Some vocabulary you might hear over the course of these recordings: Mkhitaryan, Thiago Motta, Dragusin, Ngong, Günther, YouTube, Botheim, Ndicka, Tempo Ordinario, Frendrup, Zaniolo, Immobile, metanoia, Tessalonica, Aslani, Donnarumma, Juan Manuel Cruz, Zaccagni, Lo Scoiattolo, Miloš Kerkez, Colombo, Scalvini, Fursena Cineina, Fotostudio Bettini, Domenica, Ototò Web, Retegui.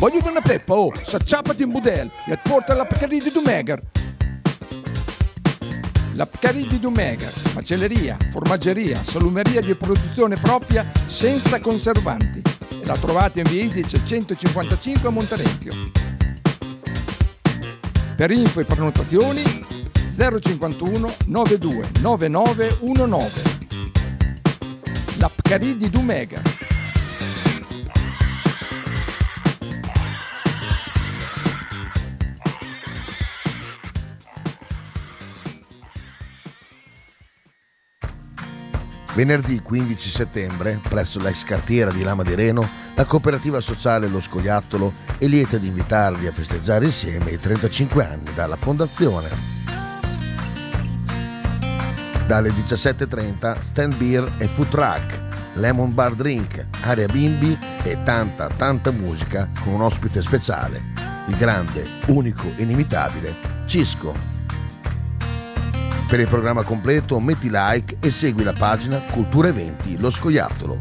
Voglio una peppa, oh, s'acciappati in budel e porta la Pccarì di Dumegar. La Pccarì di Dumegar, macelleria, formaggeria, salumeria di produzione propria senza conservanti. E la trovate in via Idice 155 a Monterezio. Per info e prenotazioni 051 92 9919. La Pccarì di Dumegar. Venerdì 15 settembre, presso l'ex cartiera di Lama di Reno, la cooperativa sociale Lo Scoiattolo è lieta di invitarvi a festeggiare insieme i 35 anni dalla fondazione. Dalle 17.30 stand beer e food truck, lemon bar drink, area bimbi e tanta musica con un ospite speciale, il grande, unico, inimitabile Cisco. Per il programma completo metti like e segui la pagina Cultura Eventi Lo Scoiattolo.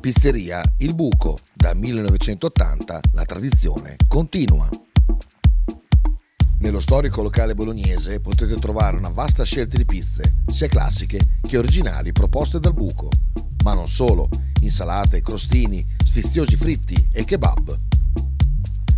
Pizzeria Il Buco, da 1980 la tradizione continua. Nello storico locale bolognese potete trovare una vasta scelta di pizze, sia classiche che originali proposte dal Buco, ma non solo, insalate, crostini, sfiziosi fritti e kebab.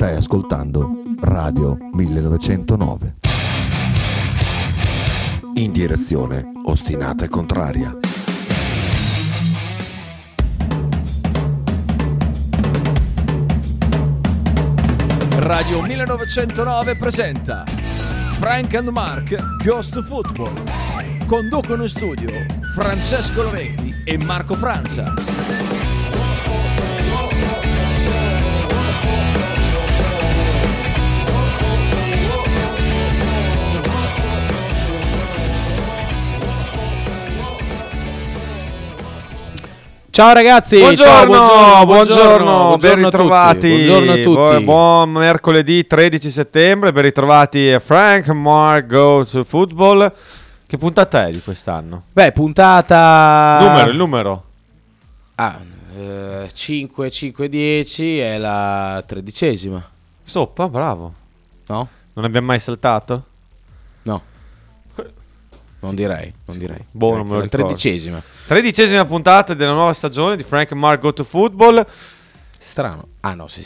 Stai ascoltando Radio 1909. In direzione ostinata e contraria. Radio 1909 presenta Frank and Mark Ghost Football. Conducono in studio Francesco Loretti e Marco Francia. Ciao ragazzi, buongiorno, ben ritrovati. Buongiorno a tutti. Buon mercoledì 13 settembre, ben ritrovati a Frank Mark Go to Football. Che puntata è di quest'anno? Beh, puntata il numero. 5, 10 è la 13ª. Soppa, bravo. No? Non abbiamo mai saltato? No. Non direi. Boh, non me lo ricordo. 13ª puntata della nuova stagione di Frank Mark Go to Football. Strano. Ah no, sì.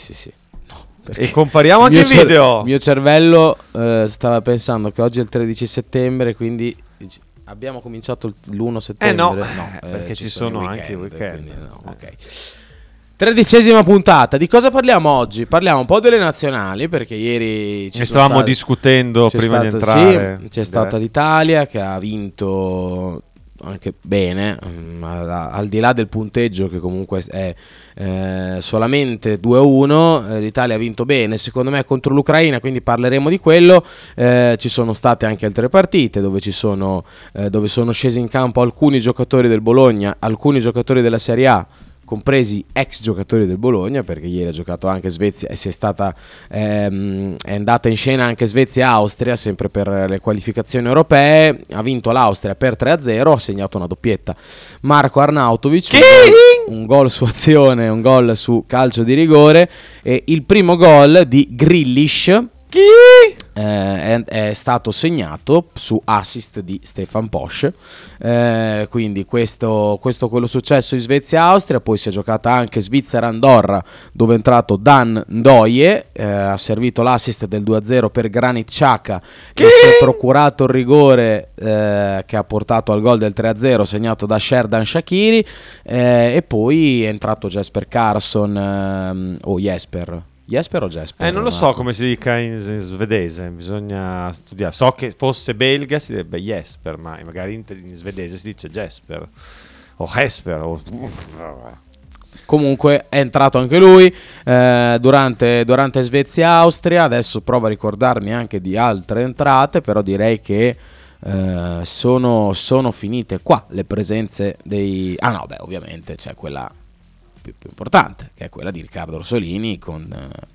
No, e compariamo anche il video. Il mio cervello stava pensando che oggi è il 13 settembre, quindi abbiamo cominciato l'1 settembre. No, perché ci sono anche i weekend. Quindi no. Ok. Tredicesima puntata, di cosa parliamo oggi? Parliamo un po' delle nazionali, perché ieri ci stavamo discutendo prima di entrare. Sì, c'è stata l'Italia che ha vinto anche bene, al di là del punteggio che comunque è solamente 2-1, l'Italia ha vinto bene secondo me contro l'Ucraina, quindi parleremo di quello. Ci sono state anche altre partite dove, dove sono scesi in campo alcuni giocatori del Bologna, alcuni giocatori della Serie A, compresi ex giocatori del Bologna, perché ieri ha giocato anche Svezia e è andata in scena anche Svezia-Austria, sempre per le qualificazioni europee. Ha vinto l'Austria per 3-0, ha segnato una doppietta Marko Arnautović, un gol su azione, un gol su calcio di rigore, e il primo gol di Grealish è stato segnato su assist di Stefan Posch. Quindi questo quello successo in Svezia-Austria. Poi si è giocata anche Svizzera-Andorra, dove è entrato Dan Ndoye, ha servito l'assist del 2-0 per Granit Xhaka, che si è procurato il rigore che ha portato al gol del 3-0 segnato da Sherdan Shaqiri. E poi è entrato Jesper Carson, o Jesper o Jesper? Non lo so come si dica in svedese, bisogna studiare. So che fosse belga si direbbe Jesper, ma magari in svedese si dice Jesper o Jesper o... Comunque è entrato anche lui durante Svezia-Austria. Adesso provo a ricordarmi anche di altre entrate, però direi che sono finite qua le presenze dei... Ah no, beh, ovviamente c'è quella più importante, che è quella di Riccardo Orsolini con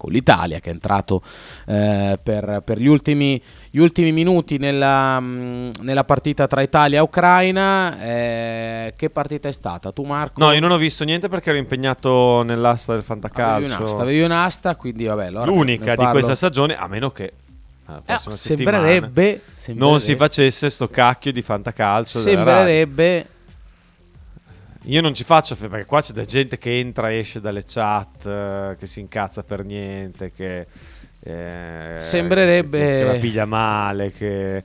l'Italia, che è entrato per gli ultimi minuti nella partita tra Italia e Ucraina. Che partita è stata? Tu, Marco? No, io non ho visto niente perché ero impegnato nell'asta del fantacalcio. Avevi un'asta, quindi vabbè, allora l'unica di questa stagione, a meno che sembrerebbe non si facesse sto cacchio di fantacalcio. Sembrerebbe. Io non ci faccio, perché qua c'è da gente che entra e esce dalle chat, che si incazza per niente, che sembrerebbe che la piglia male, che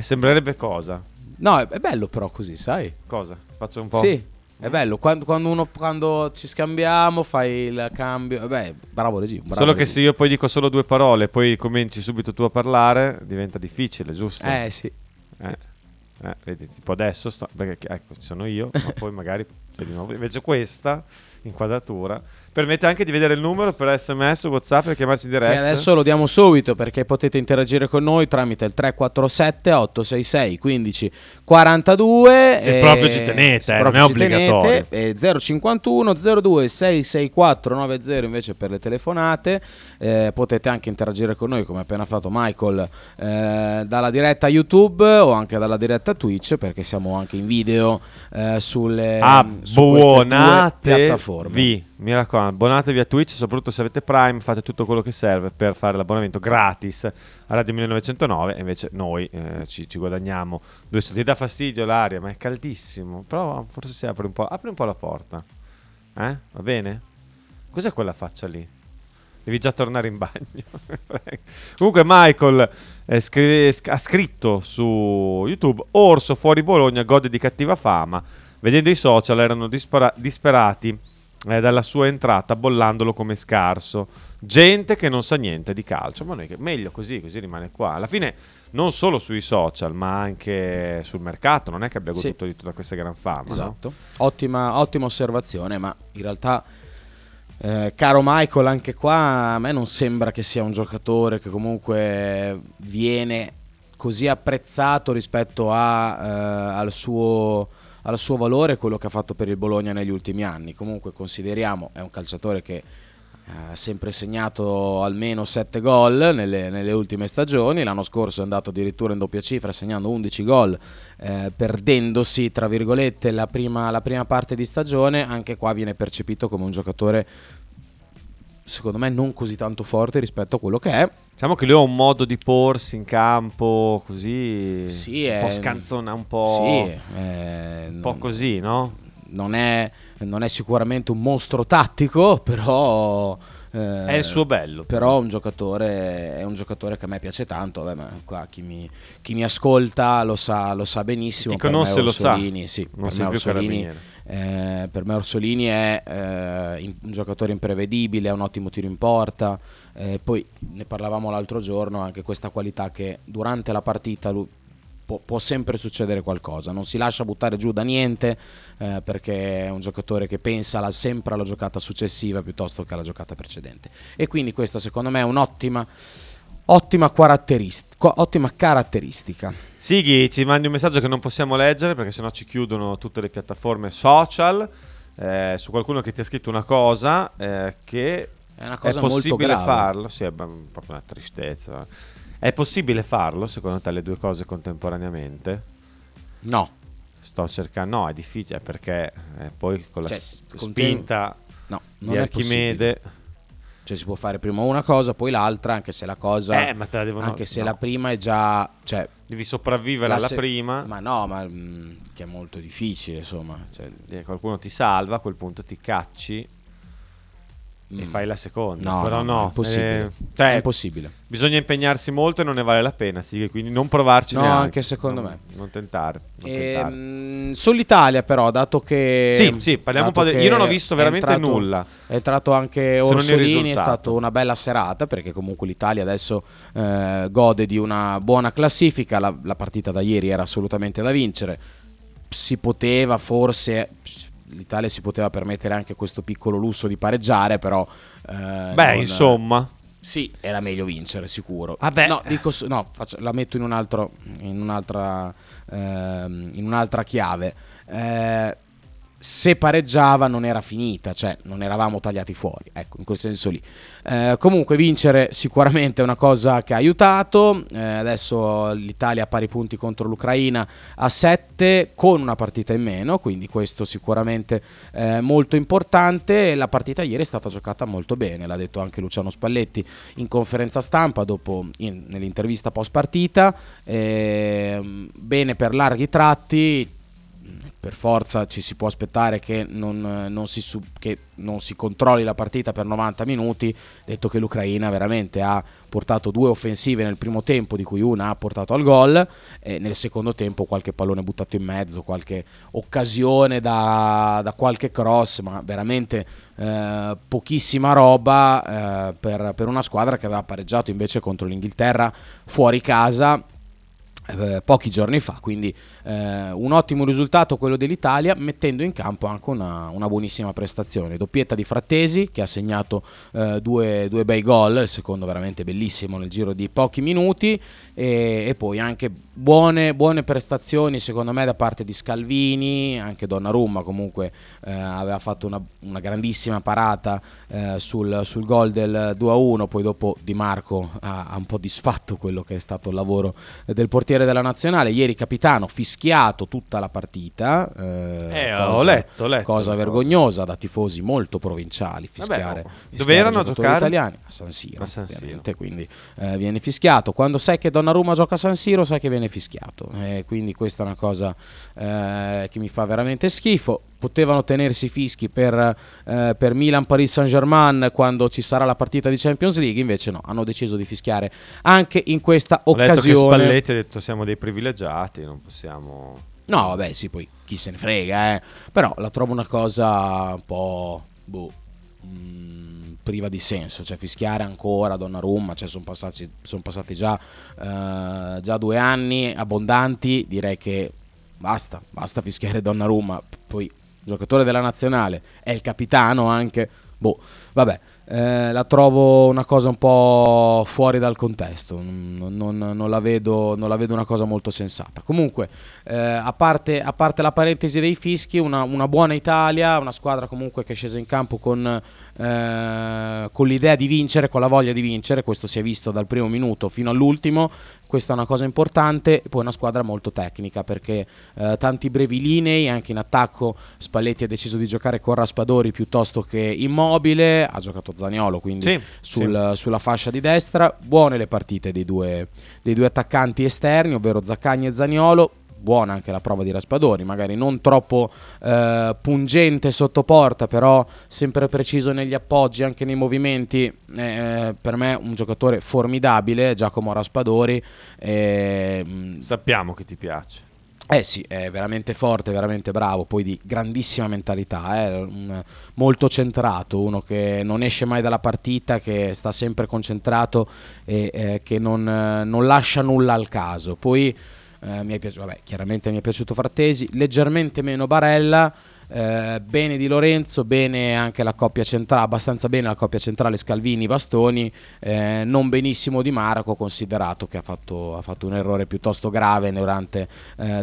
sembrerebbe cosa? No, è bello però così, sai? Cosa? Faccio un po'. Sì, è bello quando ci scambiamo, fai il cambio. Beh, bravo regista. Solo che se io poi dico solo due parole e poi cominci subito tu a parlare, diventa difficile, giusto? Sì. Vedi, tipo adesso perché ecco, sono io, ma poi magari c'è di nuovo. Invece questa inquadratura permette anche di vedere il numero per SMS, WhatsApp, per chiamarci in diretta. E adesso lo diamo subito, perché potete interagire con noi tramite il 347 866 15 42, se proprio ci tenete, non è obbligatorio, e 051 02 664 90, invece per le telefonate. Potete anche interagire con noi, come ha appena fatto Michael, dalla diretta YouTube o anche dalla diretta Twitch, perché siamo anche in video sulle piattaforme. Mi raccomando, abbonatevi a Twitch, soprattutto se avete Prime, fate tutto quello che serve per fare l'abbonamento gratis a Radio 1909, e invece noi ci guadagniamo due soldi. Dà fastidio l'aria, ma è caldissimo, però forse si apri un po' la porta, va bene? Cos'è quella faccia lì? Devi già tornare in bagno. Comunque Michael ha scritto su YouTube: Orso fuori Bologna gode di cattiva fama, vedendo i social erano disperati dalla sua entrata, bollandolo come scarso, gente che non sa niente di calcio. Ma noi, che meglio così rimane qua. Alla fine non solo sui social, ma anche sul mercato, non è che abbia goduto di tutta questa gran fama. Esatto, no? Ottima osservazione, ma in realtà caro Michael, anche qua a me non sembra che sia un giocatore che comunque viene così apprezzato rispetto al suo valore, quello che ha fatto per il Bologna negli ultimi anni. Comunque consideriamo è un calciatore che ha sempre segnato almeno 7 gol nelle ultime stagioni. L'anno scorso è andato addirittura in doppia cifra, segnando 11 gol, perdendosi tra virgolette la prima parte di stagione. Anche qua viene percepito come un giocatore secondo me non così tanto forte rispetto a quello che è. Diciamo che lui ha un modo di porsi in campo così, sì, un po' scanzona, un po' così, no? Non è sicuramente un mostro tattico, però È il suo bello. Però è un giocatore che a me piace tanto. Vabbè, ma qua chi mi ascolta lo sa benissimo. Chi conosce lo sa. Sì, non per me Orsolini. Per me Orsolini è un giocatore imprevedibile, ha un ottimo tiro in porta, poi ne parlavamo l'altro giorno, anche questa qualità che durante la partita lui può sempre succedere qualcosa, non si lascia buttare giù da niente, perché è un giocatore che pensa sempre alla giocata successiva piuttosto che alla giocata precedente, e quindi questa secondo me è un'ottima caratteristica. Sighi ci mandi un messaggio che non possiamo leggere perché sennò ci chiudono tutte le piattaforme social, su qualcuno che ti ha scritto una cosa, che è una cosa, è possibile farlo, sì, è proprio una tristezza. È possibile farlo secondo te le due cose contemporaneamente? No. Sto cercando, no, è difficile perché poi con la spinta di Archimede. Cioè si può fare prima una cosa, poi l'altra, anche se la cosa ma te la devono, anche se la prima è già, cioè devi sopravvivere alla prima. Ma no, che è molto difficile, insomma, cioè, qualcuno ti salva, a quel punto ti cacci e fai la seconda. Però no, è impossibile. Bisogna impegnarsi molto e non ne vale la pena, sì, quindi non provarci neanche, anche secondo me. Non tentare. Sull'Italia però, dato che sì, parliamo un po' io non ho visto veramente nulla. È entrato anche Orsolini, è stata una bella serata perché comunque l'Italia adesso gode di una buona classifica. La partita da ieri era assolutamente da vincere. L'Italia si poteva permettere anche questo piccolo lusso di pareggiare, però insomma, sì, era meglio vincere sicuro. La metto in un'altra chiave. Se pareggiava non era finita, cioè non eravamo tagliati fuori, ecco, in quel senso lì. Comunque vincere sicuramente è una cosa che ha aiutato. Adesso l'Italia ha pari punti contro l'Ucraina a 7 con una partita in meno, quindi questo sicuramente molto importante. La partita ieri è stata giocata molto bene, l'ha detto anche Luciano Spalletti in conferenza stampa dopo nell'intervista post partita, bene per larghi tratti. Per forza ci si può aspettare che non si controlli la partita per 90 minuti, detto che l'Ucraina veramente ha portato due offensive nel primo tempo, di cui una ha portato al gol, e nel secondo tempo qualche pallone buttato in mezzo, qualche occasione da qualche cross, ma veramente pochissima roba per una squadra che aveva pareggiato invece contro l'Inghilterra fuori casa pochi giorni fa, quindi un ottimo risultato quello dell'Italia, mettendo in campo anche una buonissima prestazione, doppietta di Frattesi che ha segnato due bei gol, il secondo veramente bellissimo nel giro di pochi minuti, e poi anche buone prestazioni secondo me da parte di Scalvini, anche Donnarumma comunque aveva fatto una grandissima parata sul gol del 2-1, poi dopo Di Marco ha un po' disfatto quello che è stato il lavoro del portiere della nazionale, ieri capitano, fischiato tutta la partita, ho letto cosa vergognosa da tifosi molto provinciali, fischiare erano giocatori italiani a San Siro. Quindi viene fischiato, quando sai che Donnarumma gioca a San Siro sai che viene fischiato, quindi questa è una cosa che mi fa veramente schifo. Potevano tenersi i fischi per Milan-Paris Saint-Germain quando ci sarà la partita di Champions League, invece no, hanno deciso di fischiare anche in questa occasione. Ho letto che Spalletti ha detto siamo dei privilegiati, non possiamo... No, vabbè, sì, poi chi se ne frega, però la trovo una cosa un po' priva di senso, cioè fischiare ancora Donnarumma, cioè sono passati già 2 anni abbondanti, direi che basta fischiare Donnarumma, poi... giocatore della nazionale, è il capitano anche, la trovo una cosa un po' fuori dal contesto, non la vedo una cosa molto sensata. Comunque a parte la parentesi dei fischi, una buona Italia, una squadra comunque che è scesa in campo con l'idea di vincere, con la voglia di vincere, questo si è visto dal primo minuto fino all'ultimo, questa è una cosa importante. Poi una squadra molto tecnica perché tanti brevi linei, anche in attacco Spalletti ha deciso di giocare con Raspadori piuttosto che Immobile, ha giocato Zaniolo quindi sulla fascia di destra, buone le partite dei due attaccanti esterni, ovvero Zaccagni e Zaniolo, buona anche la prova di Raspadori, magari non troppo pungente sotto porta, però sempre preciso negli appoggi, anche nei movimenti. Per me un giocatore formidabile, Giacomo Raspadori. Sappiamo che ti piace. Eh sì, è veramente forte, veramente bravo, poi di grandissima mentalità, molto centrato, uno che non esce mai dalla partita, che sta sempre concentrato e che non lascia nulla al caso. Poi mi è piaciuto, chiaramente mi è piaciuto Frattesi, leggermente meno Barella. Bene Di Lorenzo, bene anche la coppia centrale, abbastanza bene la coppia centrale Scalvini-Bastoni, non benissimo Di Marco, considerato che ha fatto un errore piuttosto grave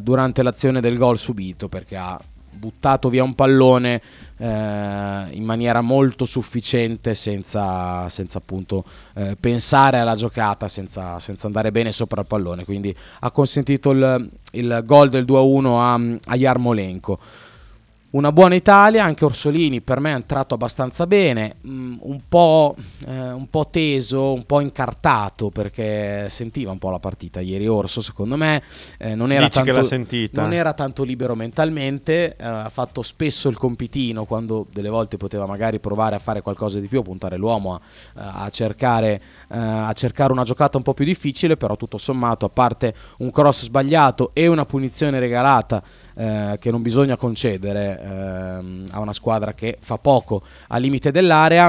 durante l'azione del gol subito, perché ha buttato via un pallone in maniera molto sufficiente, senza appunto pensare alla giocata, senza andare bene sopra il pallone, quindi ha consentito il gol del 2-1 a Jarmolenko. Una buona Italia, anche Orsolini per me è entrato abbastanza bene, un po' teso, un po' incartato, perché sentiva un po' la partita ieri Orso, secondo me, non era tanto libero mentalmente, ha fatto spesso il compitino, quando delle volte poteva magari provare a fare qualcosa di più, a puntare l'uomo, a cercare una giocata un po' più difficile, però tutto sommato, a parte un cross sbagliato e una punizione regalata, che non bisogna concedere a una squadra che fa poco al limite dell'area,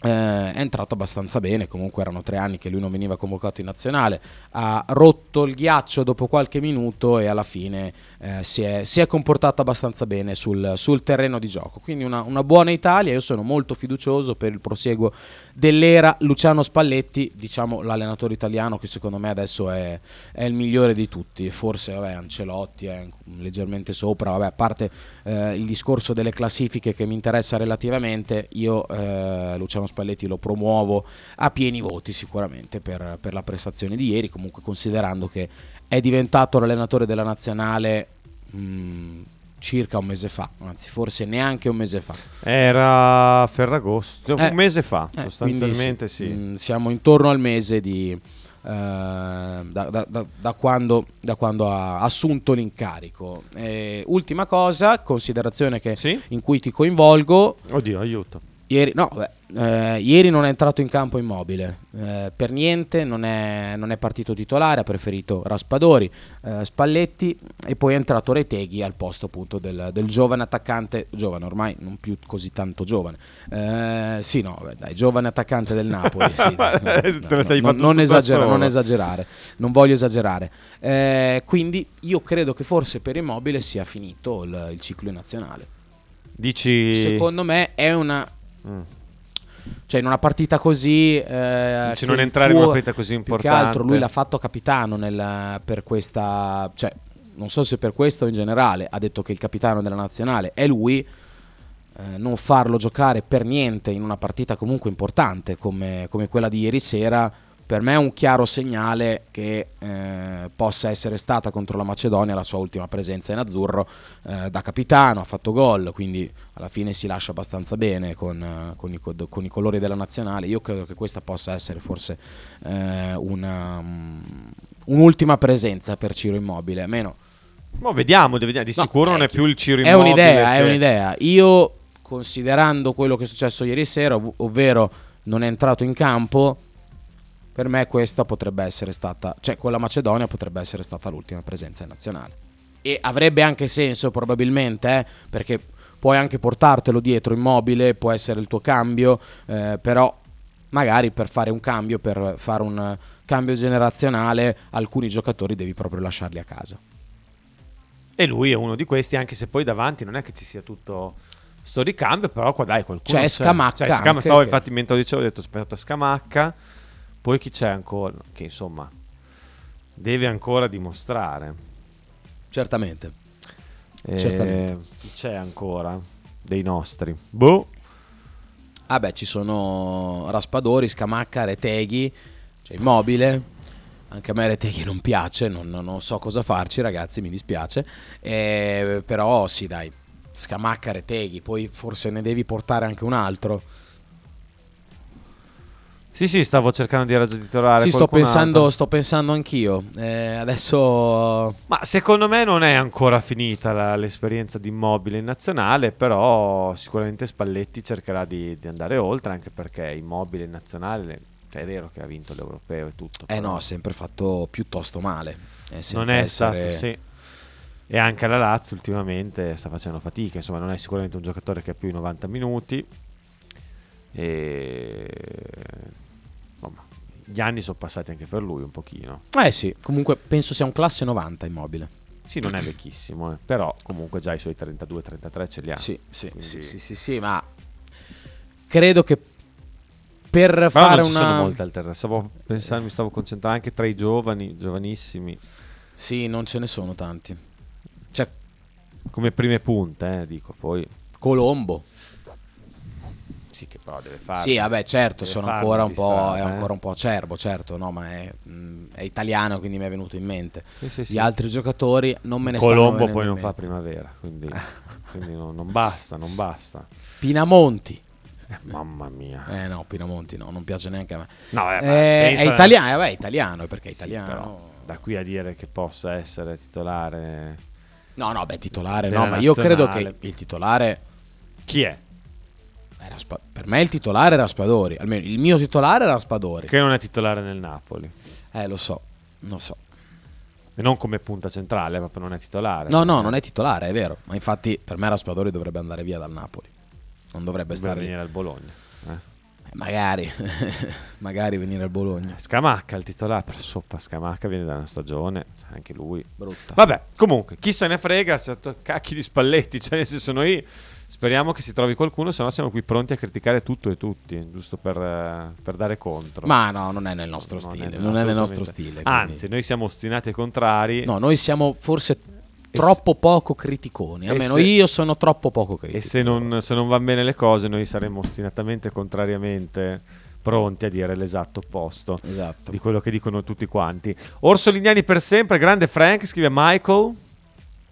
è entrato abbastanza bene. Comunque erano 3 anni che lui non veniva convocato in nazionale, ha rotto il ghiaccio dopo qualche minuto e alla fine si è comportato abbastanza bene sul terreno di gioco, quindi una buona Italia. Io sono molto fiducioso per il prosieguo dell'era Luciano Spalletti, diciamo l'allenatore italiano che secondo me adesso è il migliore di tutti, forse Ancelotti è leggermente sopra, a parte il discorso delle classifiche che mi interessa relativamente, io Luciano Spalletti lo promuovo a pieni voti sicuramente per la prestazione di ieri, comunque considerando che è diventato l'allenatore della nazionale circa un mese fa, anzi forse neanche un mese fa, era Ferragosto, un mese fa sostanzialmente, sì. Siamo intorno al mese di da quando ha assunto l'incarico. Ultima cosa, considerazione che sì? In cui ti coinvolgo. Oddio, aiuto. Ieri non è entrato in campo Immobile, per niente, non è partito titolare, ha preferito Raspadori, Spalletti, e poi è entrato Retegui al posto appunto del giovane attaccante, giovane ormai non più così tanto giovane, giovane attaccante del Napoli, sì, non esagerare, non voglio esagerare, quindi io credo che forse per Immobile sia finito il ciclo in nazionale. Dici... secondo me è una... Cioè in una partita così non entrare in una partita così importante. Più che altro lui l'ha fatto capitano per questa, cioè non so se per questo o in generale, ha detto che il capitano della nazionale è lui, non farlo giocare per niente in una partita comunque importante come quella di ieri sera, per me è un chiaro segnale che possa essere stata contro la Macedonia la sua ultima presenza in azzurro, da capitano, ha fatto gol, quindi alla fine si lascia abbastanza bene con i colori della nazionale. Io credo che questa possa essere forse un'ultima presenza per Ciro Immobile, almeno. Ma vediamo. Sicuro non è più il Ciro Immobile. È un'idea. Io, considerando quello che è successo ieri sera, ovvero non è entrato in campo, per me questa potrebbe essere stata, cioè con la Macedonia potrebbe essere stata l'ultima presenza in nazionale. E avrebbe anche senso probabilmente, perché puoi anche portartelo dietro Immobile, può essere il tuo cambio, però magari per fare un cambio generazionale alcuni giocatori devi proprio lasciarli a casa. E lui è uno di questi, anche se poi davanti non è che ci sia tutto sto ricambio, però qua dai qualcuno c'è. Scamacca. Infatti mentre lo dicevo ho detto aspettate Scamacca. Poi chi c'è ancora? Che insomma deve ancora dimostrare. Certamente. Chi c'è ancora dei nostri? Ci sono Raspadori, Scamacca, Retegui, cioè Immobile. Anche a me Retegui non piace, non so cosa farci ragazzi, mi dispiace. Però sì dai, Scamacca, Retegui, poi forse ne devi portare anche un altro. Sì, sì, stavo cercando di raggiungere. Sì, sto pensando anch'io. Adesso. Ma secondo me non è ancora finita l'esperienza di Immobile in nazionale, però sicuramente Spalletti cercherà di andare oltre, anche perché Immobile in nazionale, cioè è vero che ha vinto l'Europeo e tutto. Però. No, ha sempre fatto piuttosto male. Stato, sì. E anche la Lazio ultimamente sta facendo fatica, insomma, non è sicuramente un giocatore che ha più i 90 minuti. E gli anni sono passati anche per lui un pochino. Sì, comunque penso sia un classe 90 Immobile. Sì, non è vecchissimo, però comunque già i suoi 32-33 ce li ha. Sì, ma credo che per però fare non ci sono molte alternative. Stavo pensando, mi stavo concentrando anche tra i giovani, giovanissimi. Sì, non ce ne sono tanti. Cioè, come prime punte, dico, poi Colombo. Sì, che però deve fare. Sì, vabbè, certo, sono ancora un po', strada, è ancora un po' acerbo, certo, no, ma è italiano, quindi mi è venuto in mente. Gli altri giocatori non me ne stanno venendo in mente. Colombo poi non fa primavera, quindi non basta. Pinamonti. Mamma mia. No, Pinamonti no, non piace neanche a me. No, è italiano, perché è italiano. Sì, però, da qui a dire che possa essere titolare. No, beh, titolare no, ma io credo che il titolare chi è? Per me il titolare è Raspadori, almeno il mio titolare è Raspadori. Che non è titolare nel Napoli. Lo so. E non come punta centrale, proprio non è titolare. No, non è titolare, è vero. Ma infatti per me Raspadori dovrebbe andare via dal Napoli. Non dovrebbe stare venire al Bologna. Magari venire al Bologna. Scamacca il titolare, per soppa Scamacca viene da una stagione, anche lui. Brutta. Vabbè, comunque, chi se ne frega, cacchi di Spalletti, cioè nel senso noi... Speriamo che si trovi qualcuno, se no siamo qui pronti a criticare tutto e tutti, giusto per dare contro. Ma no, non è nel nostro stile. Non è nel nostro stile. Anzi, noi siamo ostinati e contrari. No, noi siamo forse troppo poco criticoni. Almeno io sono troppo poco critico. E se non vanno bene le cose, noi saremo ostinatamente e contrariamente pronti a dire l'esatto opposto di quello che dicono tutti quanti. Orsoliniani per sempre, grande Frank, scrive Michael.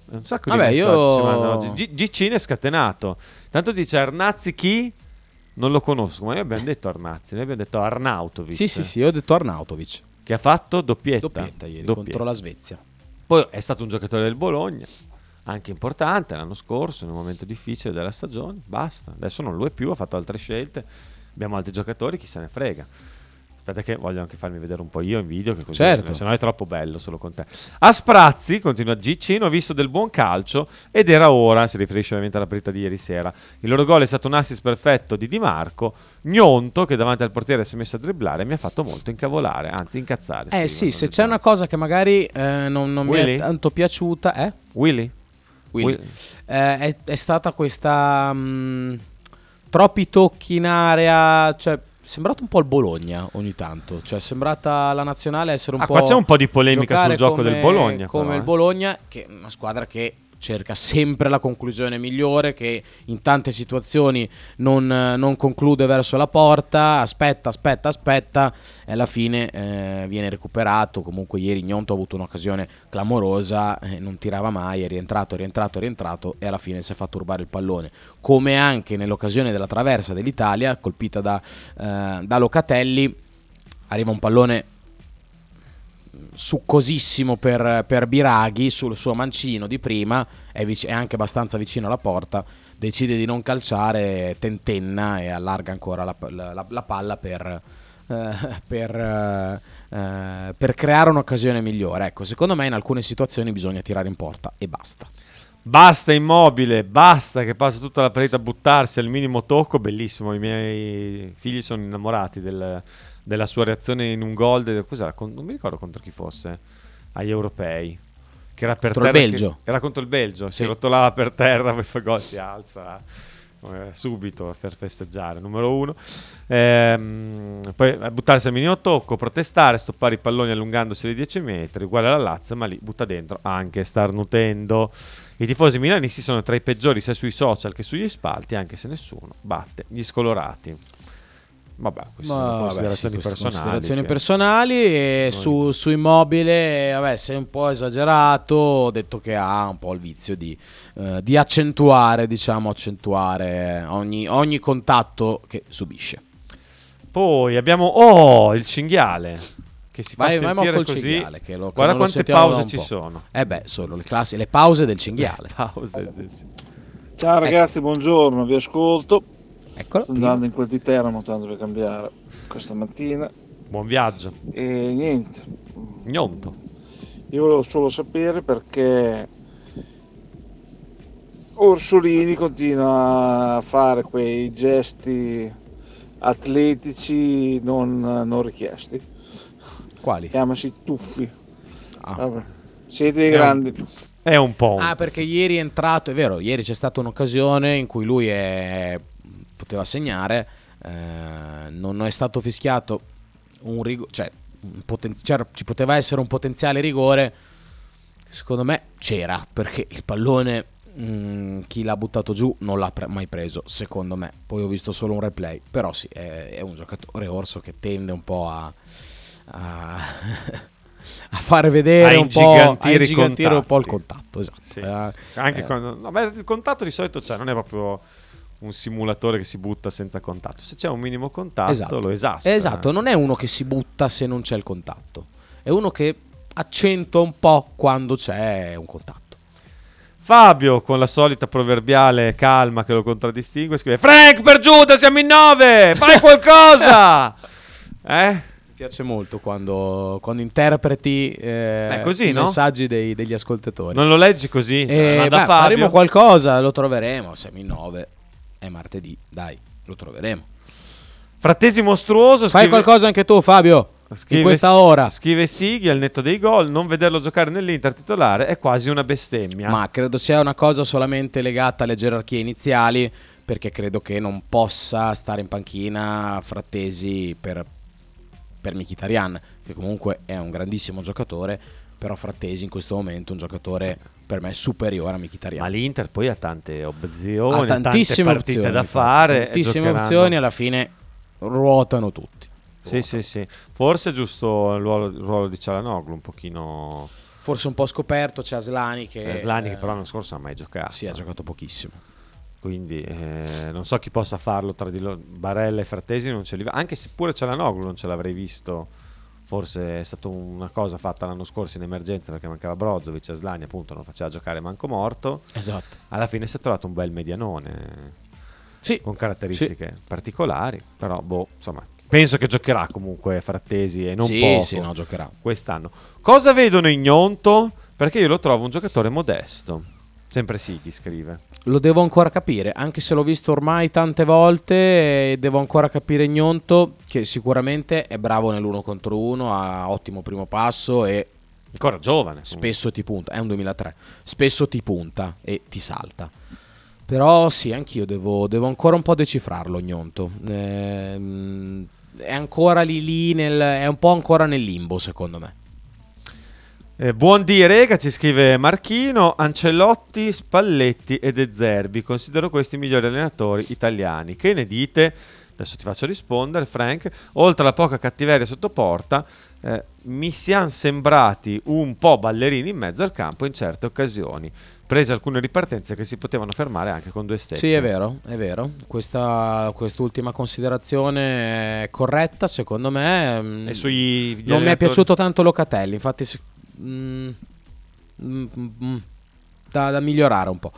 Un sacco di messaggi. Gicine è scatenato. Tanto dice Arnazzi chi? Non lo conosco, ma noi abbiamo detto Arnazzi. Noi abbiamo detto Arnautović. Sì, io ho detto Arnautović. Che ha fatto doppietta ieri contro la Svezia. Poi è stato un giocatore del Bologna, anche importante l'anno scorso, in un momento difficile della stagione. Basta, adesso non lo è più, ha fatto altre scelte. Abbiamo altri giocatori, chi se ne frega. Aspetta che voglio anche farmi vedere un po' io in video, che così, certo. Se no è troppo bello solo con te. A Sprazzi, continua Gicino, ho visto del buon calcio ed era ora, si riferisce ovviamente alla partita di ieri sera. Il loro gol è stato un assist perfetto di Di Marco, Gnonto che davanti al portiere si è messo a dribblare, mi ha fatto molto incavolare, anzi incazzare. Sì, se c'è una cosa che magari non mi è tanto piaciuta, Willy. È stata questa troppi tocchi in area, cioè sembrato un po' il Bologna ogni tanto, cioè è sembrata la nazionale essere un po'. Qua c'è un po' di polemica sul gioco del Bologna. Come il Bologna, che è una squadra che cerca sempre la conclusione migliore, che in tante situazioni non conclude verso la porta, aspetta e alla fine viene recuperato. Comunque ieri Gnonto ha avuto un'occasione clamorosa, non tirava mai, è rientrato e alla fine si è fatto turbare il pallone, come anche nell'occasione della traversa dell'Italia colpita da Locatelli. Arriva un pallone succosissimo per Biraghi sul suo mancino di prima, è anche abbastanza vicino alla porta, decide di non calciare, tentenna e allarga ancora la palla per creare un'occasione migliore. Ecco, secondo me in alcune situazioni bisogna tirare in porta e basta Immobile, basta che passa tutta la partita a buttarsi al minimo tocco. Bellissimo, i miei figli sono innamorati della sua reazione in un gol non mi ricordo contro chi fosse agli europei, che era per terra, era contro il Belgio, sì. Si rotolava per terra, poi fa gol, si alza subito per festeggiare, numero uno, poi buttarsi al minimo tocco, protestare, stoppare i palloni allungandosi di 10 metri uguale alla Lazio, ma lì butta dentro anche starnutendo. I tifosi milanisti sono tra i peggiori sia sui social che sugli spalti, anche se nessuno batte gli scolorati. Vabbè, queste sono considerazioni personali. E su Immobile, sei un po' esagerato. Ho detto che ha un po' il vizio di accentuare ogni contatto che subisce. Poi abbiamo il cinghiale che si fa sentire così. Cinghiale, che lo, guarda quante pause ci sono. Sono le pause del cinghiale. Ciao ragazzi, buongiorno, vi ascolto. Eccolo. Sto andando in quel di Teramo, tanto per cambiare questa mattina. Buon viaggio. E niente. Gnonto. Io volevo solo sapere perché Orsolini continua a fare quei gesti atletici non richiesti. Quali? Chiamasi tuffi. Vabbè. Siete dei grandi. È un po'. Perché ieri è entrato, è vero, ieri c'è stata un'occasione in cui lui poteva segnare, non è stato fischiato un rigore, cioè ci poteva essere un potenziale rigore. Secondo me c'era, perché il pallone chi l'ha buttato giù non l'ha mai preso, secondo me. Poi ho visto solo un replay, però sì, è un giocatore orso che tende un po' a fare vedere un po', a ingigantire un po' il contatto, esatto. Sì, anche quando il contatto di solito c'è, non è proprio un simulatore che si butta senza contatto. Se c'è un minimo contatto, esatto, lo esaspera. Esatto, non è uno che si butta se non c'è il contatto, è uno che accentua un po' quando c'è un contatto. Fabio, con la solita proverbiale calma che lo contraddistingue, scrive: Frank, per Giuda, siamo in 9, fai qualcosa! Mi piace molto quando interpreti così, i messaggi degli ascoltatori. Non lo leggi così? Faremo qualcosa, lo troveremo, siamo in 9, è martedì, dai, lo troveremo. Frattesi mostruoso, scrive: fai qualcosa anche tu, Fabio, in questa ora. Scrive Sighi: al netto dei gol, non vederlo giocare nell'Inter titolare è quasi una bestemmia. Ma credo sia una cosa solamente legata alle gerarchie iniziali, perché credo che non possa stare in panchina Frattesi per Mkhitaryan, che comunque è un grandissimo giocatore, però Frattesi in questo momento è un giocatore per me superiore a Mkhitaryan. Ma l'Inter poi ha tante opzioni, ha tantissime tante partite opzioni da fare, tantissime opzioni, alla fine ruotano tutti. Sì. Forse è giusto il ruolo di Çalhanoğlu un pochino, forse un po' scoperto. C'è Aslani che però l'anno scorso non ha mai giocato. Sì, ha giocato pochissimo. Quindi non so chi possa farlo tra di loro. Barella e Frattesi non ce li va. Anche se pure Çalhanoğlu non ce l'avrei visto. Forse è stata una cosa fatta l'anno scorso in emergenza, perché mancava Brozovic, Aslani appunto non faceva giocare manco morto. Esatto. Alla fine si è trovato un bel medianone, sì, con caratteristiche particolari. Però insomma, penso che giocherà comunque Frattesi, e non poco. Sì, no, giocherà quest'anno. Cosa vedono in Gnonto? Perché io lo trovo un giocatore modesto. Sempre Sighi scrive: lo devo ancora capire, anche se l'ho visto ormai tante volte, e devo ancora capire Gnonto, che sicuramente è bravo nell'1 contro 1, ha ottimo primo passo e ancora giovane. Spesso ti punta, è un 2003. Spesso ti punta e ti salta. Però sì, anch'io devo ancora un po' decifrarlo Gnonto. È ancora lì, è un po' ancora nel limbo, secondo me. Buon dì rega, ci scrive Marchino: Ancelotti, Spalletti e De Zerbi, considero questi i migliori allenatori italiani. Che ne dite? Adesso ti faccio rispondere, Frank. Oltre alla poca cattiveria sotto porta, mi siano sembrati un po' ballerini in mezzo al campo in certe occasioni, prese alcune ripartenze che si potevano fermare anche con 2 stecche. Sì, è vero. Quest'ultima considerazione è corretta, secondo me. E non mi è piaciuto tanto Locatelli, infatti da migliorare un po'.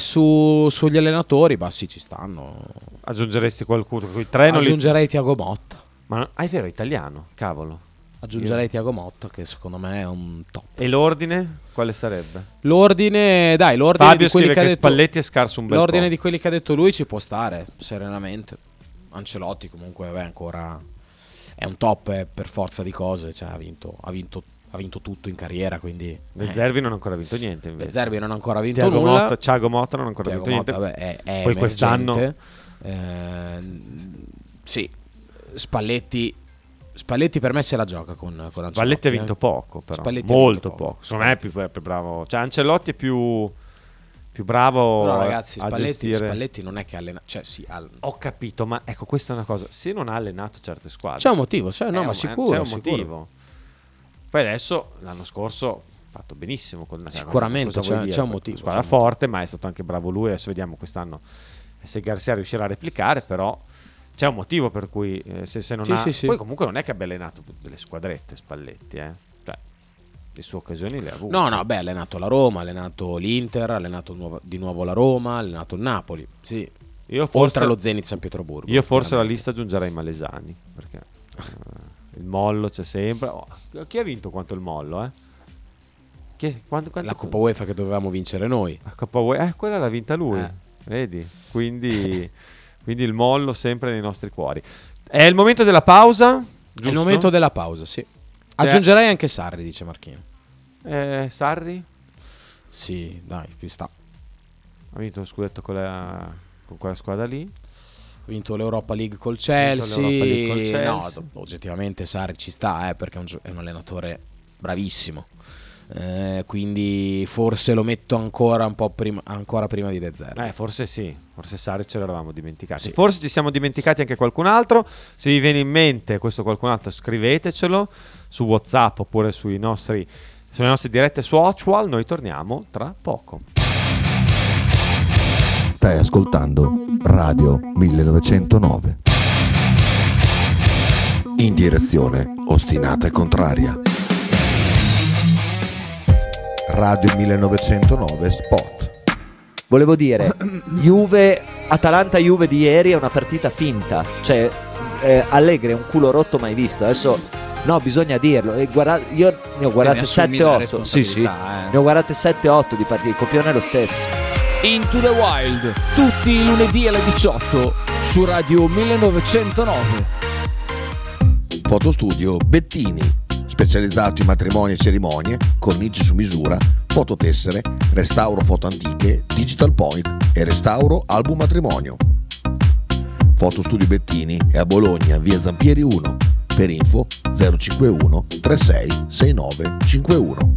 Sugli allenatori, sì, ci stanno. Aggiungeresti qualcuno? Aggiungerei Thiago Motta. Ma è vero, italiano, cavolo. Aggiungerei Thiago Motta, che secondo me è un top. E l'ordine? Quale sarebbe? L'ordine Fabio di quelli che ha detto Spalletti è scarso un bel l'ordine po'. Di quelli che ha detto lui ci può stare serenamente. Ancelotti comunque ancora è un top, per forza di cose, cioè, ha vinto tutto in carriera, quindi De Zerbi non ha ancora vinto niente invece. De Zerbi non ha ancora vinto nulla. Thiago Motta non ha ancora vinto niente. È poi quest'anno sì, Spalletti per me se la gioca con Ancelotti. Spalletti ha vinto poco, però molto poco. Secondo me è più bravo. Cioè Ancelotti è più bravo, però, ragazzi, a gestire. Spalletti non è che allena, cioè sì, ho capito, ma ecco, questa è una cosa. Se non ha allenato certe squadre, c'è un motivo, sicuro. Motivo. Poi adesso l'anno scorso ha fatto benissimo con sicuramente c'è un motivo. Squadra forte, ma è stato anche bravo lui. Adesso vediamo quest'anno se Garcia riuscirà a replicare, però c'è un motivo per cui se non sì, ha sì, sì. Poi comunque non è che abbia allenato tutte le squadrette Spalletti, cioè, le sue occasioni le ha avute. No, beh, ha allenato la Roma, ha allenato l'Inter, ha allenato di nuovo la Roma, ha allenato il Napoli. Sì. Io forse, oltre allo Zenit San Pietroburgo. Io forse alla lista aggiungerei Malesani, perché il mollo c'è sempre. Oh, chi ha vinto quanto il mollo, eh? Quanto? La Coppa UEFA che dovevamo vincere noi. La Coppa UEFA, quella l'ha vinta lui. Vedi? Quindi il mollo sempre nei nostri cuori. È il momento della pausa, giusto? È il momento della pausa, sì. Aggiungerei anche Sarri, dice Marchino. Sarri? Sì, dai, ci sta. Ha vinto lo scudetto con quella squadra lì. Ha vinto l'Europa League col Chelsea. No, oggettivamente Sarri ci sta, perché è un allenatore bravissimo. Quindi forse lo metto ancora un po' prima, ancora prima di De Zerbi. Forse sì, forse Sarri ce l'eravamo dimenticati. Sì. Forse ci siamo dimenticati anche qualcun altro. Se vi viene in mente questo qualcun altro, scrivetecelo su WhatsApp oppure sulle nostre dirette social. Noi torniamo tra poco. Stai ascoltando Radio 1909. In direzione ostinata e contraria. Radio 1909 Spot. Volevo dire, Atalanta-Juve di ieri è una partita finta. Cioè, Allegri è un culo rotto mai visto. Adesso, no, bisogna dirlo. Io ne ho guardate 7-8. Sì. Ne ho guardate 7-8 di partite. Il copione è lo stesso. Into the Wild, tutti i lunedì alle 18 su Radio 1909. Fotostudio Bettini, specializzato in matrimoni e cerimonie, cornici su misura, fototessere, restauro foto antiche, digital point e restauro album matrimonio. Fotostudio Bettini è a Bologna, via Zampieri 1, per info 051 36 69 51.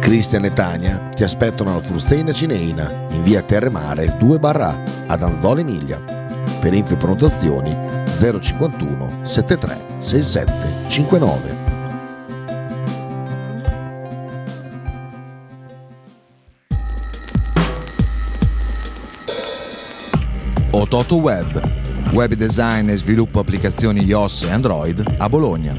Cristian e Tania ti aspettano alla Fursena Cineina in via Terremare 2/A ad Anzola Emilia. Per info e prenotazioni 051 73 67 59. Ototò Web, web design e sviluppo applicazioni iOS e Android a Bologna.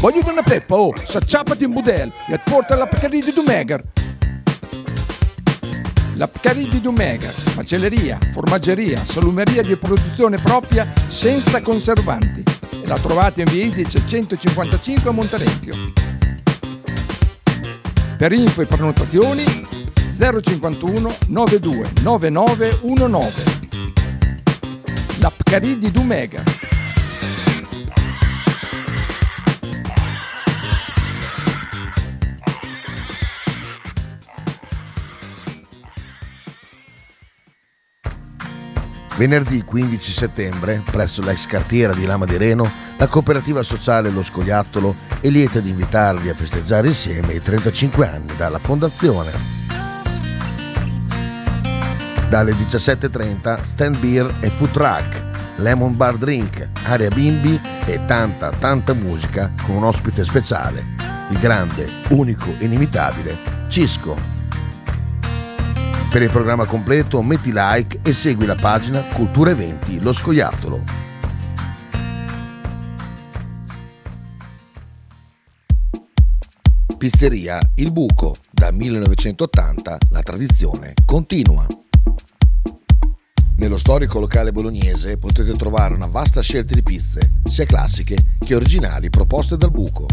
Voglio una peppa, s'acciappati in budel e porta la Pccarì di Dumegar. La Pccarì di Dumegar, macelleria, formaggeria, salumeria di produzione propria senza conservanti. E la trovate in via Idice 155 a Monterezio. Per info e prenotazioni 051 92 9919. La Pccarì di Dumegar. Venerdì 15 settembre, presso l'ex cartiera di Lama di Reno, la cooperativa sociale Lo Scoiattolo è lieta di invitarvi a festeggiare insieme i 35 anni dalla fondazione. Dalle 17.30 stand beer e food truck, lemon bar drink, area bimbi e tanta tanta musica con un ospite speciale, il grande, unico, inimitabile Cisco. Per il programma completo metti like e segui la pagina Cultura Eventi Lo Scoiattolo. Pizzeria Il Buco, da 1980 la tradizione continua. Nello storico locale bolognese potete trovare una vasta scelta di pizze, sia classiche che originali proposte dal Buco,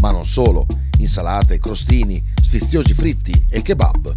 ma non solo, insalate, crostini, sfiziosi fritti e kebab.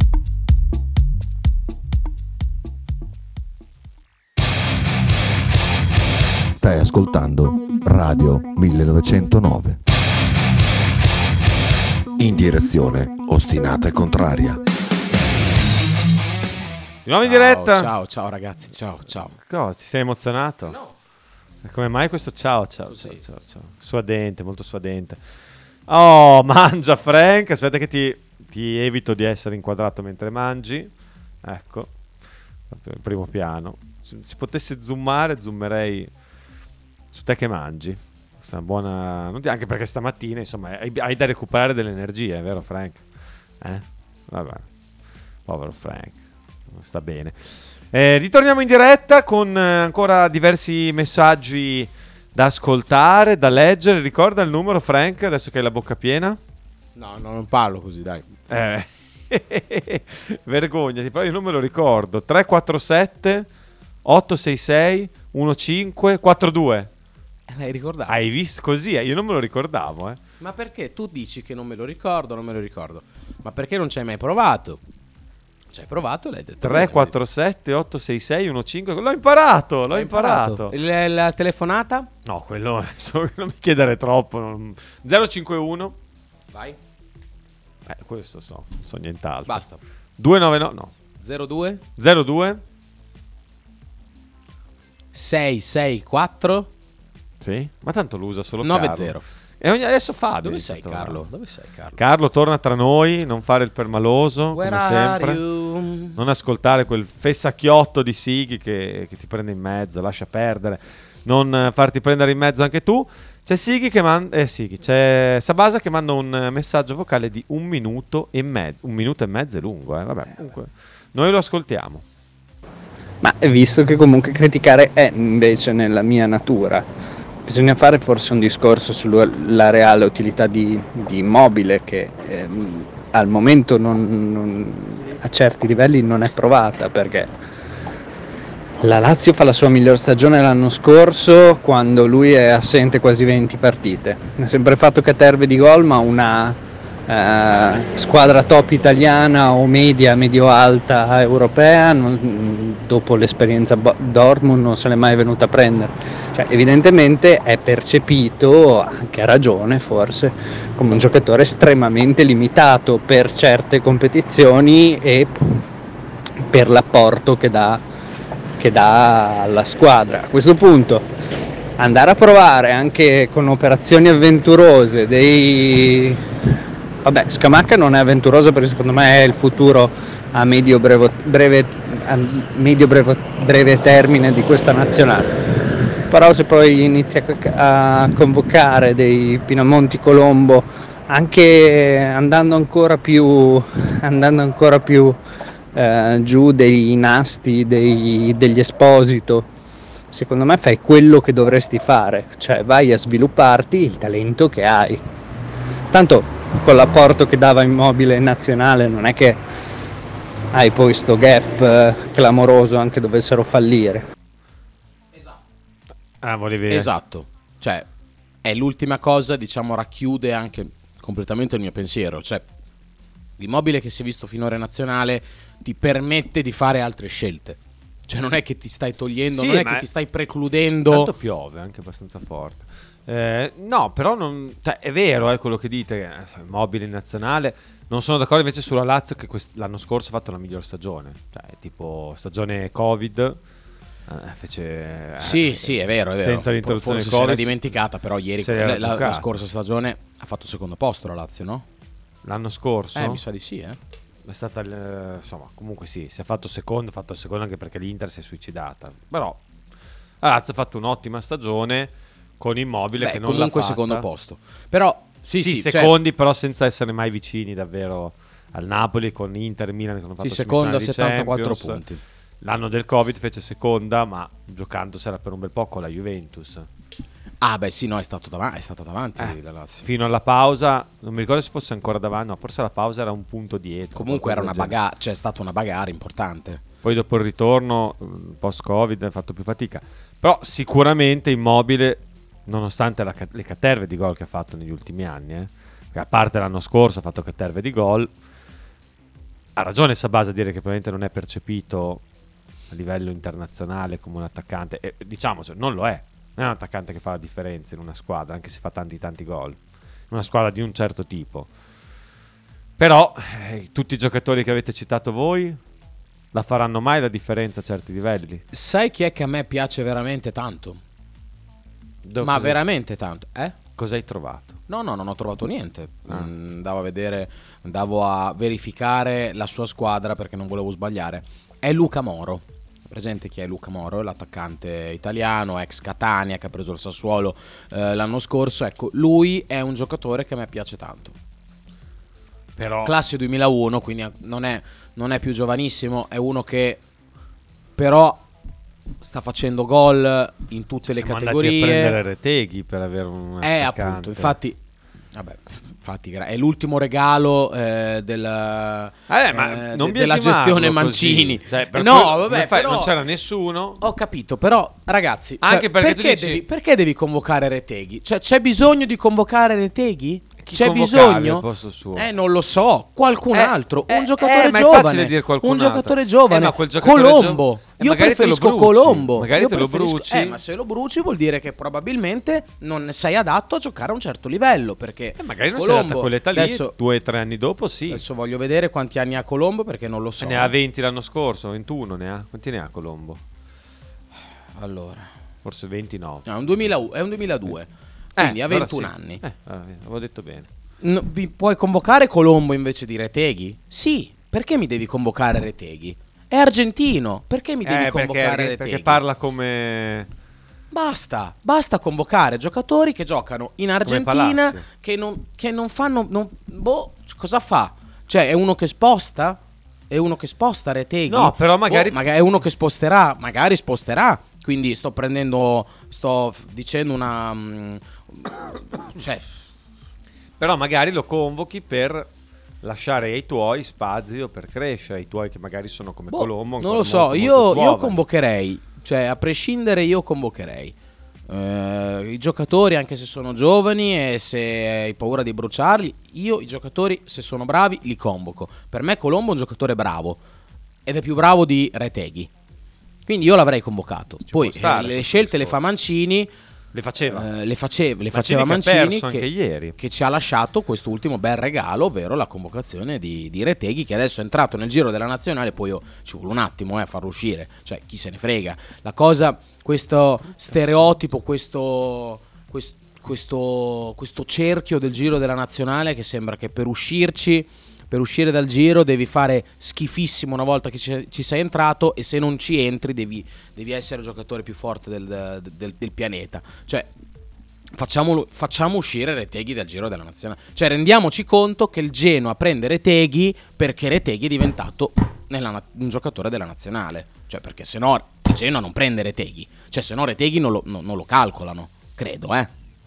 Stai ascoltando Radio 1909. In direzione ostinata e contraria. Di nuovo in diretta. Ciao ragazzi, ciao. Cosa, ti sei emozionato? No. Come mai questo ciao? Suadente, molto suadente. Oh, mangia Frank, aspetta che ti evito di essere inquadrato mentre mangi. Ecco, il primo piano. Se potessi zoomerei su te che mangi. Questa è una buona... Anche perché stamattina, insomma, hai da recuperare delle energie, è vero Frank? Vabbè, povero Frank. Sta bene. Ritorniamo in diretta con ancora diversi messaggi da ascoltare, da leggere. Ricorda il numero, Frank, adesso che hai la bocca piena? No, non parlo così, dai. Vergognati, però io non me lo ricordo. 347 866 1542. L'hai ricordato? Hai visto? Così, io non me lo ricordavo. Ma perché tu dici che non me lo ricordo? Ma perché non ci hai mai provato? Cioè, hai provato, l'hai detto. 347 866 15. L'ho imparato. La telefonata? No, quello non mi chiedere troppo. 051. Vai. Questo so nient'altro. Basta. 299 no. 02 664. Sì, ma tanto lo usa solo 90. Carlo. E adesso Fabio. Dove sei Carlo? Carlo, torna tra noi, non fare il permaloso, Where come sempre. Non ascoltare quel fessacchiotto di Sighi che ti prende in mezzo, lascia perdere. Non farti prendere in mezzo anche tu. C'è Sighi che manda c'è Sabasa che manda un messaggio vocale di 1 minuto e mezzo. 1 minuto e mezzo è lungo, vabbè. Comunque noi lo ascoltiamo. Ma visto che comunque criticare è invece nella mia natura, bisogna fare forse un discorso sulla reale utilità di Immobile che al momento non a certi livelli non è provata, perché la Lazio fa la sua miglior stagione l'anno scorso quando lui è assente quasi 20 partite. Ha sempre fatto caterve di gol, ma una squadra top italiana o medio-alta europea dopo l'esperienza Dortmund non se l'è mai venuta a prendere. Cioè, evidentemente è percepito, anche a ragione forse, come un giocatore estremamente limitato per certe competizioni e per l'apporto che dà alla squadra. A questo punto andare a provare anche con operazioni avventurose Vabbè, Scamacca non è avventuroso perché secondo me è il futuro a medio breve termine di questa nazionale. Però se poi inizia a convocare dei Pinamonti, Colombo, anche andando ancora più giù dei Nasti, degli Esposito, secondo me fai quello che dovresti fare, cioè vai a svilupparti il talento che hai. Tanto con l'apporto che dava Immobile in nazionale non è che hai poi sto gap clamoroso anche dovessero fallire. Esatto. Esatto. Cioè è l'ultima cosa, diciamo, racchiude anche completamente il mio pensiero. Cioè l'Immobile che si è visto finora in nazionale ti permette di fare altre scelte. Cioè non è che ti stai togliendo, sì, non è che ti stai precludendo. Tanto piove anche abbastanza forte. No, però non, cioè, è vero, è quello che dite, Immobile in nazionale. Non sono d'accordo invece sulla Lazio che l'anno scorso ha fatto la miglior stagione, cioè tipo stagione Covid. Fece sì, è vero. Senza l'interruzione forse Covid. Se l'ha dimenticata, però ieri la scorsa stagione ha fatto il secondo posto la Lazio, no? L'anno scorso? Mi sa di sì. è stata insomma, comunque sì, si è fatto secondo anche perché l'Inter si è suicidata, però la Lazio ha fatto un'ottima stagione con Immobile, che non l'ha comunque secondo posto, però sì, secondi, cioè... però senza essere mai vicini davvero al Napoli, con Inter, Milan che hanno fatto seconda a 74 Champions, punti. L'anno del Covid fece seconda, ma giocantosela per un bel po' con la Juventus. Ah beh sì, no, è stata davanti la Lazio. Fino alla pausa, non mi ricordo se fosse ancora davanti, no, forse la pausa era un punto dietro. Comunque era una bagarre, cioè è stata una bagarre importante. Poi dopo il ritorno, post-Covid, ha fatto più fatica. Però sicuramente Immobile, nonostante le caterve di gol che ha fatto negli ultimi anni, a parte l'anno scorso ha fatto caterve di gol, ha ragione Sabasa a dire che probabilmente non è percepito a livello internazionale come un attaccante, e diciamo, cioè, non lo è. Non è un attaccante che fa la differenza in una squadra, anche se fa tanti gol, una squadra di un certo tipo. Però tutti i giocatori che avete citato voi la faranno mai la differenza a certi livelli? Sai chi è che a me piace veramente tanto? Ma veramente tanto, eh? Cosa hai trovato? No, non ho trovato niente. Andavo a verificare la sua squadra perché non volevo sbagliare. È Luca Moro. Presente chi è Luca Moro? L'attaccante italiano, ex Catania, che ha preso il Sassuolo l'anno scorso. Ecco, lui è un giocatore che a me piace tanto. Però... classe 2001, quindi non è più giovanissimo, è uno che però sta facendo gol in tutte le categorie. Siamo andati a prendere Retegui per avere un attaccante. Appunto, infatti è l'ultimo regalo della gestione Mancini. Cioè, però, non c'era nessuno. Ho capito, però ragazzi, anche cioè, perché tu dici... perché devi convocare Retegui? Cioè, c'è bisogno di convocare Retegui? C'è bisogno? Posto suo? Non lo so, qualcun altro, un giocatore giovane. Ma è facile dire qualcun altro. Un giocatore giovane, ma quel giocatore Colombo. Io preferisco Colombo. Magari te lo bruci. Ma se lo bruci vuol dire che probabilmente non sei adatto a giocare a un certo livello, perché magari non sei adatto a quell'età lì. 2-3 anni dopo sì. Adesso voglio vedere quanti anni ha Colombo, perché non lo so. Ne ha 20 l'anno scorso, 21 ne ha. Quanti ne ha Colombo? Allora, forse 29. No, è un 2002. Quindi ha 21 anni. Avevo detto bene. No, vi puoi convocare Colombo invece di Retegui? Sì, perché mi devi convocare Retegui? È argentino, perché mi devi convocare Retegui? Perché parla come... Basta convocare giocatori che giocano in Argentina, che non fanno... cosa fa? Cioè, è uno che sposta? È uno che sposta Retegui? No, però magari... è uno che sposterà, magari sposterà. Quindi sto dicendo una... cioè. Però magari lo convochi per lasciare ai tuoi spazio per crescere, ai tuoi che magari sono come Colombo. Non lo so, io convocherei, cioè a prescindere io convocherei i giocatori, anche se sono giovani e se hai paura di bruciarli. Io i giocatori, se sono bravi, li convoco. Per me Colombo è un giocatore bravo ed è più bravo di Retegui, quindi io l'avrei convocato. Poi le scelte le fa Mancini. Le faceva Mancini, che anche ieri, che ci ha lasciato quest'ultimo bel regalo, ovvero la convocazione di Retegui, che adesso è entrato nel giro della nazionale. Poi ci vuole un attimo a farlo uscire, cioè chi se ne frega. La cosa, questo stereotipo, questo cerchio del giro della nazionale, che sembra che per uscire dal giro devi fare schifissimo una volta che ci sei entrato, e se non ci entri devi essere il giocatore più forte del pianeta. Cioè facciamo uscire Retegui dal giro della nazionale. Cioè rendiamoci conto che il Genoa prende Retegui perché Retegui è diventato un giocatore della nazionale. Cioè perché se no il Genoa non prende Retegui. Cioè se no Retegui non lo calcolano, credo,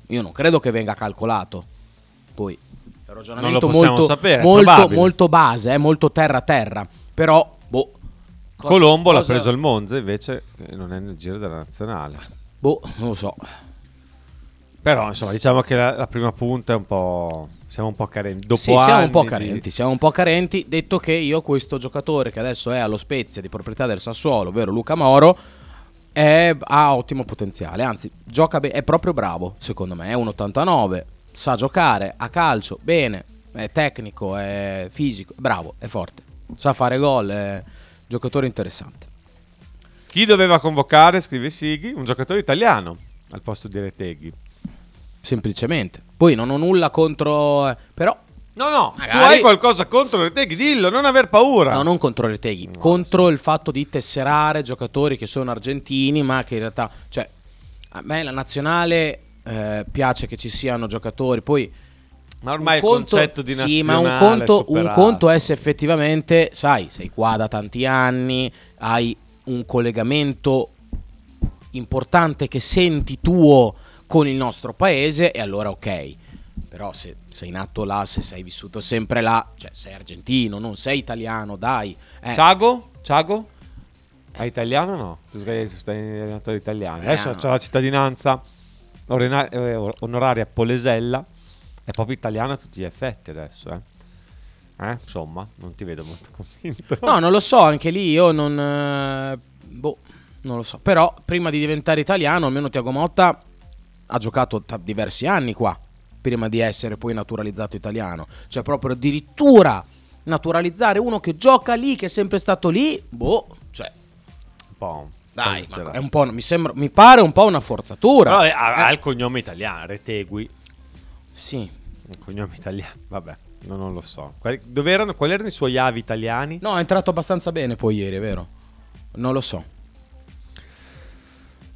Io non credo che venga calcolato. Poi ragionamento molto base, molto terra. Però Colombo l'ha preso il Monza, invece non è nel giro della nazionale. Non lo so. Però insomma, diciamo che la prima punta è un po', siamo un po' carenti. Siamo un po' carenti, detto che io questo giocatore che adesso è allo Spezia di proprietà del Sassuolo, ovvero Luca Moro, ha ottimo potenziale, anzi gioca è proprio bravo, secondo me, è un 89. Sa giocare a calcio bene, è tecnico, è fisico, bravo, è forte, sa fare gol, è giocatore interessante. Chi doveva convocare, scrive Sighi, un giocatore italiano al posto di Retegui, semplicemente. Poi non ho nulla contro, però No, magari. Tu hai qualcosa contro Retegui, dillo, non aver paura. No, non contro Retegui, no, contro il fatto di tesserare giocatori che sono argentini, ma che in realtà, cioè, a me la nazionale piace che ci siano giocatori, poi ma ormai il concetto di nazionale, sì, ma un conto è se effettivamente, sai, sei qua da tanti anni, hai un collegamento importante che senti tuo con il nostro paese, e allora ok. Però se sei nato là, se sei vissuto sempre là, cioè sei argentino, non sei italiano, dai. Thiago? È italiano o no? Tu sei stato italiano. Adesso c'è la cittadinanza onoraria polesella. È proprio italiana a tutti gli effetti adesso, Insomma, non ti vedo molto convinto. No, non lo so, anche lì io non... boh, non lo so. Però prima di diventare italiano, almeno Thiago Motta ha giocato diversi anni qua, prima di essere poi naturalizzato italiano. Cioè proprio addirittura naturalizzare uno che gioca lì, che è sempre stato lì, boh, cioè un po', dai, ma è un po', mi pare un po' una forzatura. Però ha il cognome italiano, Retegui. Sì, il cognome italiano, vabbè, no, non lo so. Quali erano i suoi avi italiani? No, è entrato abbastanza bene poi ieri, è vero? Non lo so.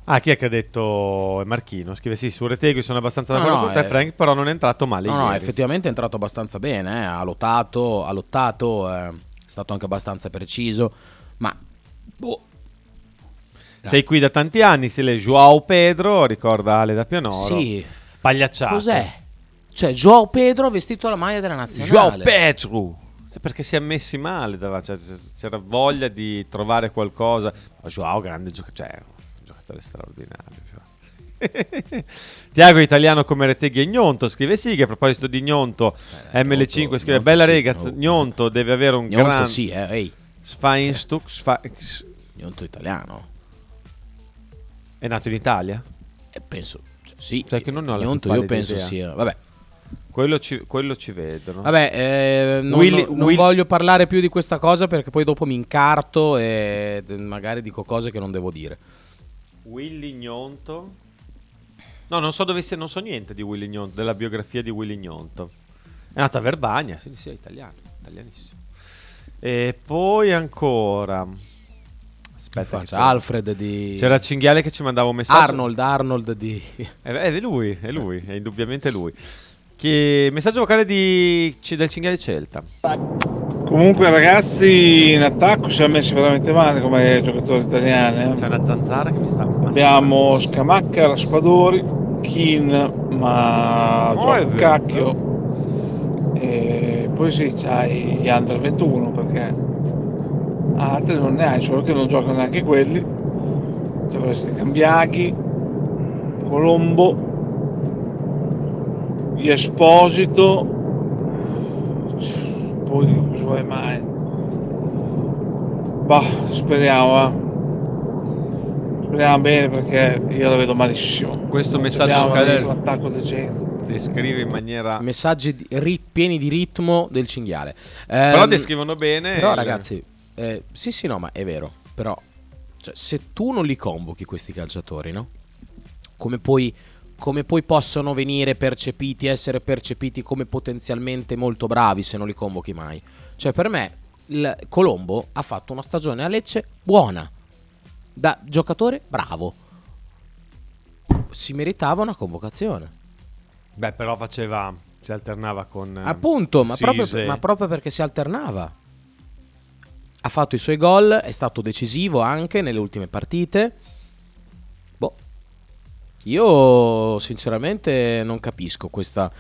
Ah, chi è che ha detto? Marchino scrive: sì, su Retegui sono abbastanza d'accordo con te, Frank, però non è entrato male ieri. No, effettivamente è entrato abbastanza bene, ha lottato, è stato anche abbastanza preciso, ma boh. Sei qui da tanti anni, se le João Pedro, ricorda Ale da Pianoro. Sì. Pagliacciato. Cos'è? Cioè, João Pedro vestito alla maglia della nazionale. João Pedro. Perché si è messi male, c'era voglia di trovare qualcosa. João, grande giocatore. Straordinario. Thiago italiano come Retegui e Gnonto, scrive Sighe. A proposito di Gnonto, ML5 Gnonto, scrive: bella rega, sì, Gnonto deve avere un grande Gnonto italiano. È nato in Italia? Penso sì. Cioè che non ho Gnonto, io penso idea. Sì, vabbè. Quello ci vedono. Vabbè, non voglio parlare più di questa cosa perché poi dopo mi incarto e magari dico cose che non devo dire. Willy Gnonto. No, non so dove sia, non so niente di Willy Gnonto, della biografia di Willy Gnonto. È nato a Verbania, quindi sì, è italiano, italianissimo. E poi ancora aspetta, Alfred di... C'era Cinghiale che ci mandava un messaggio. Arnold di... È lui, è indubbiamente lui. Che messaggio vocale del Cinghiale Celta. Comunque ragazzi, in attacco ci ha messo veramente male come giocatore italiano. C'è una zanzara che mi sta... Abbiamo Scamacca, Raspadori, Kin, ma gioca un cacchio. E poi sì, c'hai gli Under 21 perché altri non ne hai, solo che non giocano neanche quelli. Ci avresti Cambiaghi, Colombo, Esposito, poi che cosa vuoi mai? Bah, speriamo bene perché io la vedo malissimo. Questo messaggio l'attacco decente descrive in maniera messaggi pieni di ritmo del Cinghiale, però descrivono bene. Però ragazzi, sì no, ma è vero, però cioè, se tu non li convochi questi calciatori, no? Come poi possono venire percepiti, essere percepiti come potenzialmente molto bravi se non li convochi mai? Cioè per me Colombo ha fatto una stagione a Lecce buona, da giocatore bravo, si meritava una convocazione. Beh, però si alternava con appunto, ma proprio perché si alternava. Ha fatto i suoi gol, è stato decisivo anche nelle ultime partite. Io sinceramente non capisco questa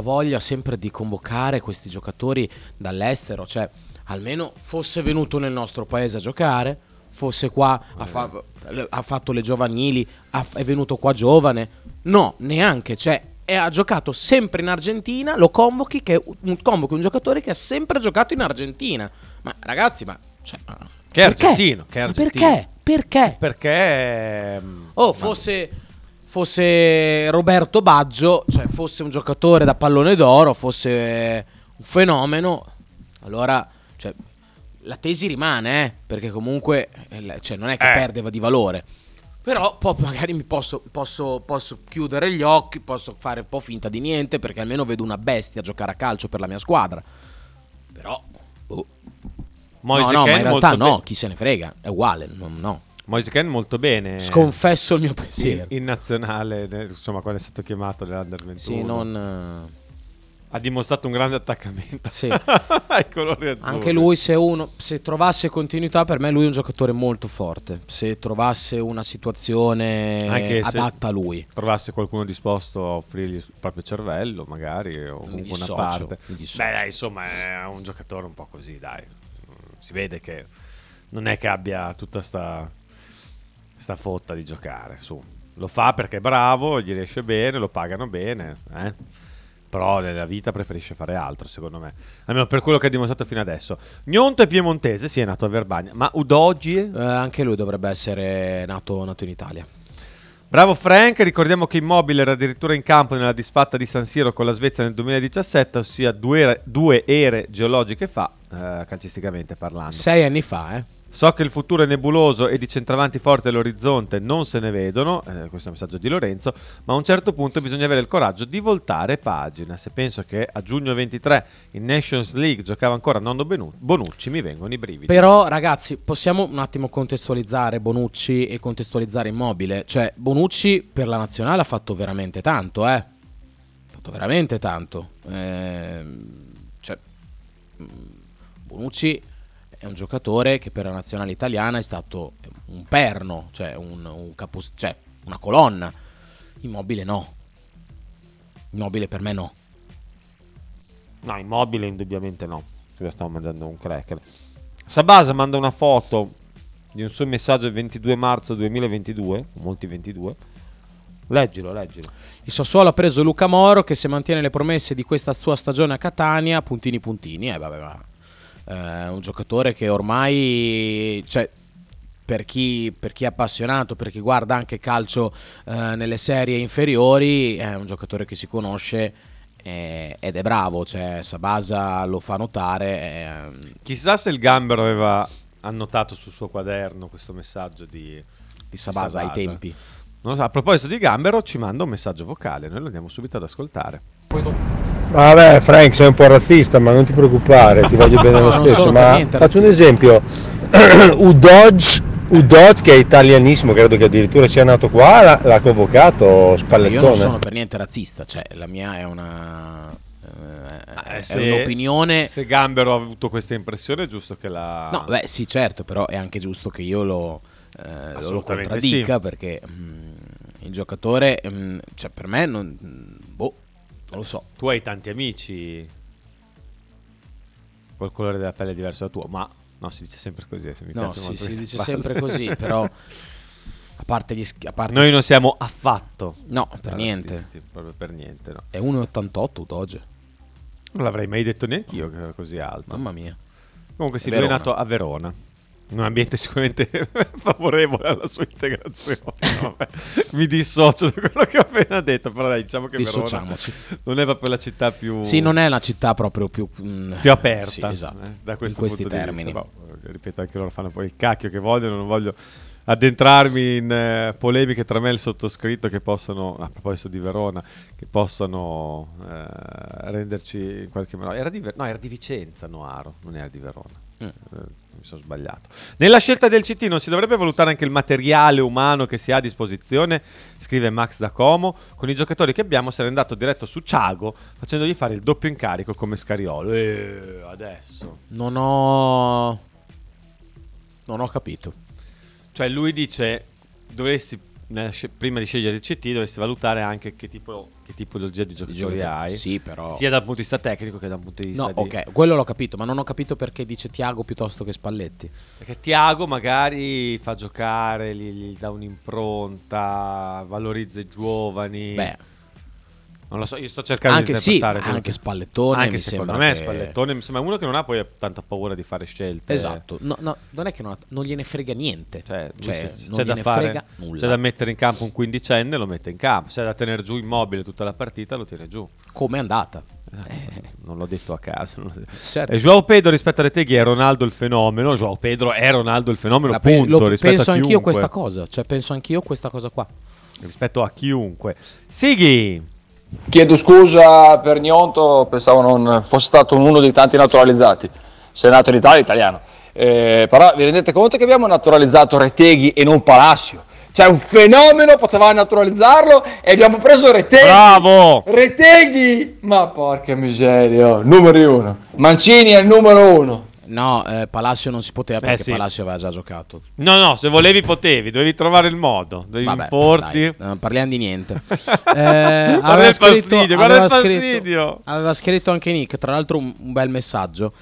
voglia sempre di convocare questi giocatori dall'estero. Cioè almeno fosse venuto nel nostro paese a giocare, fosse qua, ha fatto le giovanili, è venuto qua giovane. No, neanche, cioè ha giocato sempre in Argentina, lo convochi un giocatore che ha sempre giocato in Argentina. Ma ragazzi, perché? Perché? Fosse Roberto Baggio, cioè fosse un giocatore da pallone d'oro, fosse un fenomeno, allora cioè, la tesi rimane, perché comunque cioè, non è che perdeva di valore. Però poi magari mi posso chiudere gli occhi, posso fare un po' finta di niente, perché almeno vedo una bestia giocare a calcio per la mia squadra. Però ma in realtà no, chi se ne frega, è uguale, no. Moise Kean molto bene. Sconfesso il mio pensiero. In nazionale, insomma, quando è stato chiamato dell'Under 21. Sì, non ha dimostrato un grande attaccamento, sì. ai colori azzurri. Anche lui, se trovasse continuità, per me lui è un giocatore molto forte. Se trovasse una situazione anche adatta a lui, trovasse qualcuno disposto a offrirgli il proprio cervello, magari, o una parte. Beh, dai, insomma, è un giocatore un po' così, dai. Si vede che non è che abbia tutta sta fotta di giocare, su. Lo fa perché è bravo, gli riesce bene, lo pagano bene, Però nella vita preferisce fare altro, secondo me. Almeno per quello che ha dimostrato fino adesso. Gnonto è piemontese, sì, è nato a Verbania. Ma Udogie? Anche lui dovrebbe essere nato in Italia. Bravo Frank, ricordiamo che Immobile era addirittura in campo nella disfatta di San Siro con la Svezia nel 2017, ossia due ere geologiche fa, calcisticamente parlando. 6 anni fa, So che il futuro è nebuloso e di centravanti forti all'orizzonte non se ne vedono, questo è un messaggio di Lorenzo, ma a un certo punto bisogna avere il coraggio di voltare pagina. Se penso che a giugno 23 in Nations League giocava ancora Nando Bonucci, mi vengono i brividi. Però ragazzi, possiamo un attimo contestualizzare Bonucci e contestualizzare Immobile. Cioè, Bonucci per la nazionale ha fatto veramente tanto, Ha fatto veramente tanto. Bonucci è un giocatore che per la nazionale italiana è stato un perno, cioè un una colonna. Immobile no. Immobile per me no. No, Immobile indubbiamente no. Io stavo mangiando un cracker. Sabasa manda una foto di un suo messaggio del 22 marzo 2022, molti 22. Leggilo. Il Sassuolo ha preso Luca Moro, che se mantiene le promesse di questa sua stagione a Catania, puntini, vabbè. Un giocatore che ormai, cioè, per chi è appassionato, per chi guarda anche calcio nelle serie inferiori, è un giocatore che si conosce ed è bravo, cioè Sabasa lo fa notare. Chissà se il Gambero aveva annotato sul suo quaderno questo messaggio di Sabasa ai tempi. Non lo so, a proposito di Gambero ci manda un messaggio vocale, noi lo andiamo subito ad ascoltare. Poi dopo. Vabbè Frank, sei un po' razzista, ma non ti preoccupare, ti voglio bene lo stesso, ma faccio un esempio. Udogie, che è italianissimo, credo che addirittura sia nato qua, l'ha convocato Spallettone. Io non sono per niente razzista, cioè la mia è una è un'opinione. Se Gambero ha avuto questa impressione è giusto che la... No, beh sì certo, però è anche giusto che io lo contraddica, sì. Perché il giocatore, cioè per me non... Lo so, tu hai tanti amici col colore della pelle diverso da tuo, ma no, si dice sempre così. Se mi no, sì, si dice sempre così, però a parte noi non siamo affatto. No, per niente. Artisti, proprio per niente. No. È 1,88 Udogie. Non l'avrei mai detto neanche io che era così alto. Mamma mia. Comunque sì, lui è nato a Verona. In un ambiente sicuramente favorevole alla sua integrazione. Vabbè, mi dissocio da quello che ho appena detto, però dai, diciamo che Verona non è proprio la città più... Sì, non è la città proprio più aperta, sì, esatto. Da questo in questi punto termini. Di vista. Però, ripeto, anche loro fanno poi il cacchio che vogliono, non voglio addentrarmi in polemiche tra me e il sottoscritto che possono, a proposito di Verona, che possano renderci in qualche modo... era di Vicenza, Noaro, non era di Verona. Mi sono sbagliato. Nella scelta del CT non si dovrebbe valutare anche il materiale umano che si ha a disposizione, scrive Max da Como. Con i giocatori che abbiamo sarei andato diretto su Thiago, facendogli fare il doppio incarico come Scariolo. Adesso non ho capito. Cioè lui dice dovresti, prima di scegliere il CT dovresti valutare anche che tipologia di giocatori hai, sì, però... sia dal punto di vista tecnico che dal punto di vista quello l'ho capito, ma non ho capito perché dice Thiago piuttosto che Spalletti, perché Thiago magari fa giocare, gli dà un'impronta, valorizza i giovani. Beh, non lo so, io sto cercando anche di interpretare anche Spallettone, anche mi secondo me che... Spallettone mi sembra uno che non ha poi tanta paura di fare scelte, esatto. No, non è che non gliene frega niente, nulla. C'è da mettere in campo un quindicenne, lo mette in campo, c'è da tenere giù Immobile tutta la partita, lo tiene giù. Come è andata? Non l'ho detto a caso. Certo. João Pedro rispetto a Retegui è Ronaldo il fenomeno. João Pedro è Ronaldo il fenomeno. Penso anch'io questa cosa qua. Rispetto a chiunque. Sighi. Chiedo scusa per Gnonto, pensavo non fosse stato uno dei tanti naturalizzati. Se è nato in Italia, italiano. Però vi rendete conto che abbiamo naturalizzato Retegui e non Palacio? C'è un fenomeno, potevamo naturalizzarlo e abbiamo preso Retegui. Bravo! Retegui! Ma porca miseria, numero uno. Mancini è il numero uno. No, Palacio non si poteva perché sì. Palacio aveva già giocato. No, se volevi potevi, dovevi trovare il modo. Vabbè, importi. Non parliamo di niente. Guarda il fastidio, guarda il fastidio. Aveva scritto anche Nick, tra l'altro un bel messaggio.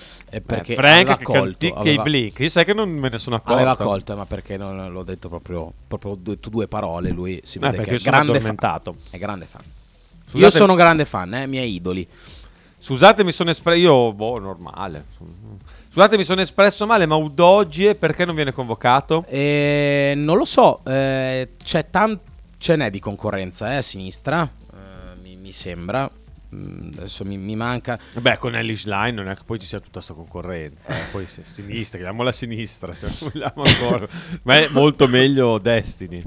Perché Frank che i blink, io sai che non me ne sono accorto. Aveva colto, ma perché non l'ho detto proprio due parole. Lui si vede che è grande addormentato. Fan. È grande fan. Scusate, io sono grande fan, miei idoli. Scusate, mi sono espresso. Io, normale. Scusate, mi sono espresso male, ma Udogie perché non viene convocato? Non lo so, ce n'è di concorrenza a sinistra, mi sembra. Adesso mi manca. Beh, con Ellis Line non è che poi ci sia tutta questa concorrenza. Poi sinistra, chiamiamola sinistra, se vogliamo ancora. Ma è molto meglio Destiny.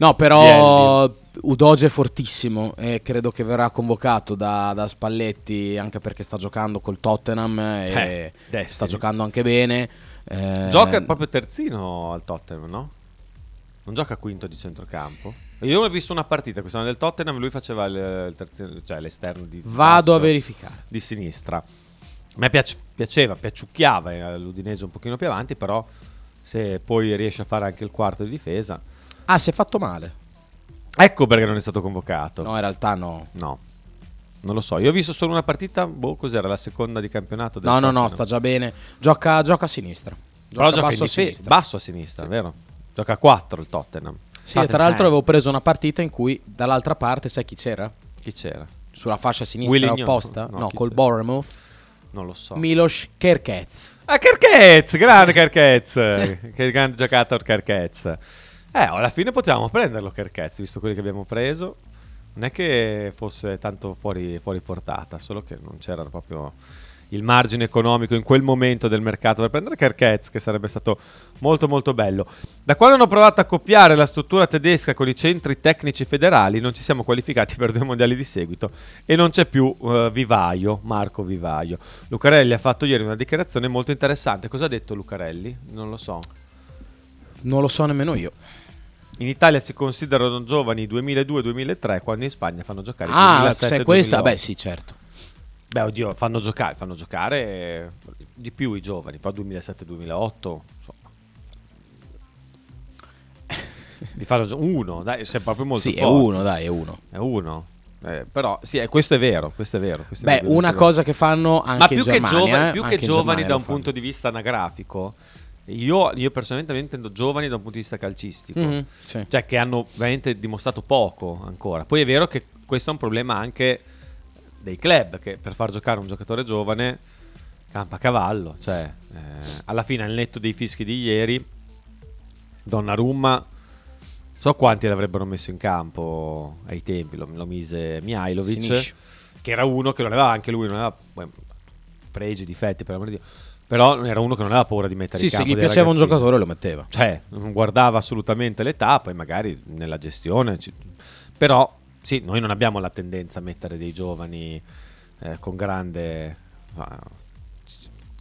No, però Udogie è fortissimo e credo che verrà convocato da Spalletti, anche perché sta giocando col Tottenham e sta giocando anche bene. Gioca proprio terzino al Tottenham, no? Non gioca quinto di centrocampo. Io ho visto una partita quest'anno del Tottenham, lui faceva il terzino, cioè l'esterno di Vado a verificare. Di sinistra. A me piacciucchiava l'Udinese un pochino più avanti, però se poi riesce a fare anche il quarto di difesa. Ah, si è fatto male. Ecco perché non è stato convocato. No, in realtà no. No, non lo so. Io ho visto solo una partita, cos'era, la seconda di campionato del No, sta già bene. Gioca a sinistra. Però gioca basso a sinistra. Basso a sinistra, sì. Vero? Gioca a 4 il Tottenham. Sì, Tottenham. Tra l'altro avevo preso una partita in cui dall'altra parte, sai chi c'era? Chi c'era? Sulla fascia sinistra opposta? No, col Bournemouth. Non lo so. Miloš Kerkez. Ah, Kerkez! Grande Kerkez! Che grande giocatore Kerkez. Alla fine potevamo prenderlo Kerkez, visto quelli che abbiamo preso. Non è che fosse tanto fuori portata, solo che non c'era proprio il margine economico in quel momento del mercato per prendere Kerkez, che sarebbe stato molto molto bello. Da quando hanno provato a copiare la struttura tedesca con i centri tecnici federali non ci siamo qualificati per 2 mondiali di seguito e non c'è più Vivaio, Marco Vivaio. Lucarelli ha fatto ieri una dichiarazione molto interessante. Cosa ha detto Lucarelli? Non lo so. Non lo so nemmeno io. In Italia si considerano giovani 2002-2003, quando in Spagna fanno giocare 2007-2008. Se è questa, beh sì, certo. Beh, oddio, fanno giocare di più i giovani, poi 2007-2008, li fanno uno, dai, sei proprio molto sì, forte. Sì, è uno. Però sì, questo è vero. Beh, una cosa che fanno anche in Germania. Ma più che giovani da un punto di vista anagrafico, io personalmente intendo giovani da un punto di vista calcistico, sì. Cioè che hanno veramente dimostrato poco ancora. Poi è vero che questo è un problema anche dei club, che per far giocare un giocatore giovane campa a cavallo, cioè alla fine al netto dei fischi di ieri Donnarumma so quanti l'avrebbero messo in campo ai tempi, lo mise Mihajlović, Sinic, che era uno che non aveva, anche lui non aveva pregi, difetti, per amor di Dio. Però era uno che non aveva paura di mettere in campo. Sì, gli piaceva un giocatore, lo metteva. Cioè, non guardava assolutamente l'età, poi magari nella gestione. Però, sì, noi non abbiamo la tendenza a mettere dei giovani con grande...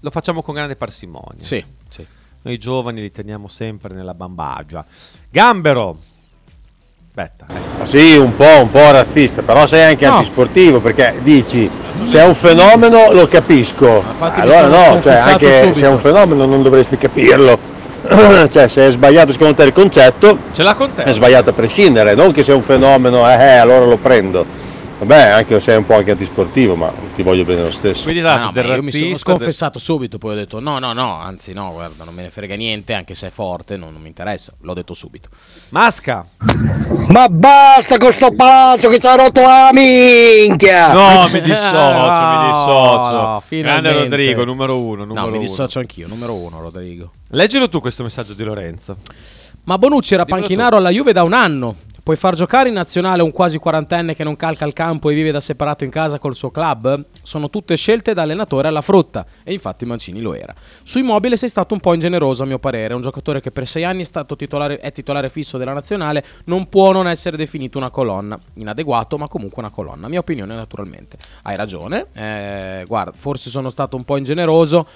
Lo facciamo con grande parsimonia. Sì, sì. Noi i giovani li teniamo sempre nella bambagia. Gambero! Aspetta. Sì, un po' razzista, però sei anche antisportivo, perché dici... Se è un fenomeno lo capisco, allora no, cioè anche subito. Se è un fenomeno non dovresti capirlo, cioè se è sbagliato secondo te il concetto, ce l'ha con te. È sbagliato a prescindere, non che se è un fenomeno, allora lo prendo. Vabbè, anche se è un po' anche antisportivo, ma ti voglio bene lo stesso. Quindi, io mi sono sconfessato subito, poi ho detto no, guarda, non me ne frega niente, anche se è forte, non mi interessa, l'ho detto subito. Masca! Ma basta con sto palazzo che ci ha rotto la minchia! No, mi dissocio. No, grande Rodrigo, numero 1. Mi dissocio anch'io, numero 1, Rodrigo. Leggilo tu questo messaggio di Lorenzo. Ma Bonucci era panchinaro alla Juve da un anno. Puoi far giocare in nazionale un quasi quarantenne che non calca il campo e vive da separato in casa col suo club? Sono tutte scelte da allenatore alla frutta, e infatti Mancini lo era. Su Immobile sei stato un po' ingeneroso a mio parere, un giocatore che per 6 anni è titolare fisso della nazionale, non può non essere definito una colonna, inadeguato ma comunque una colonna, mia opinione naturalmente. Hai ragione, guarda, forse sono stato un po' ingeneroso.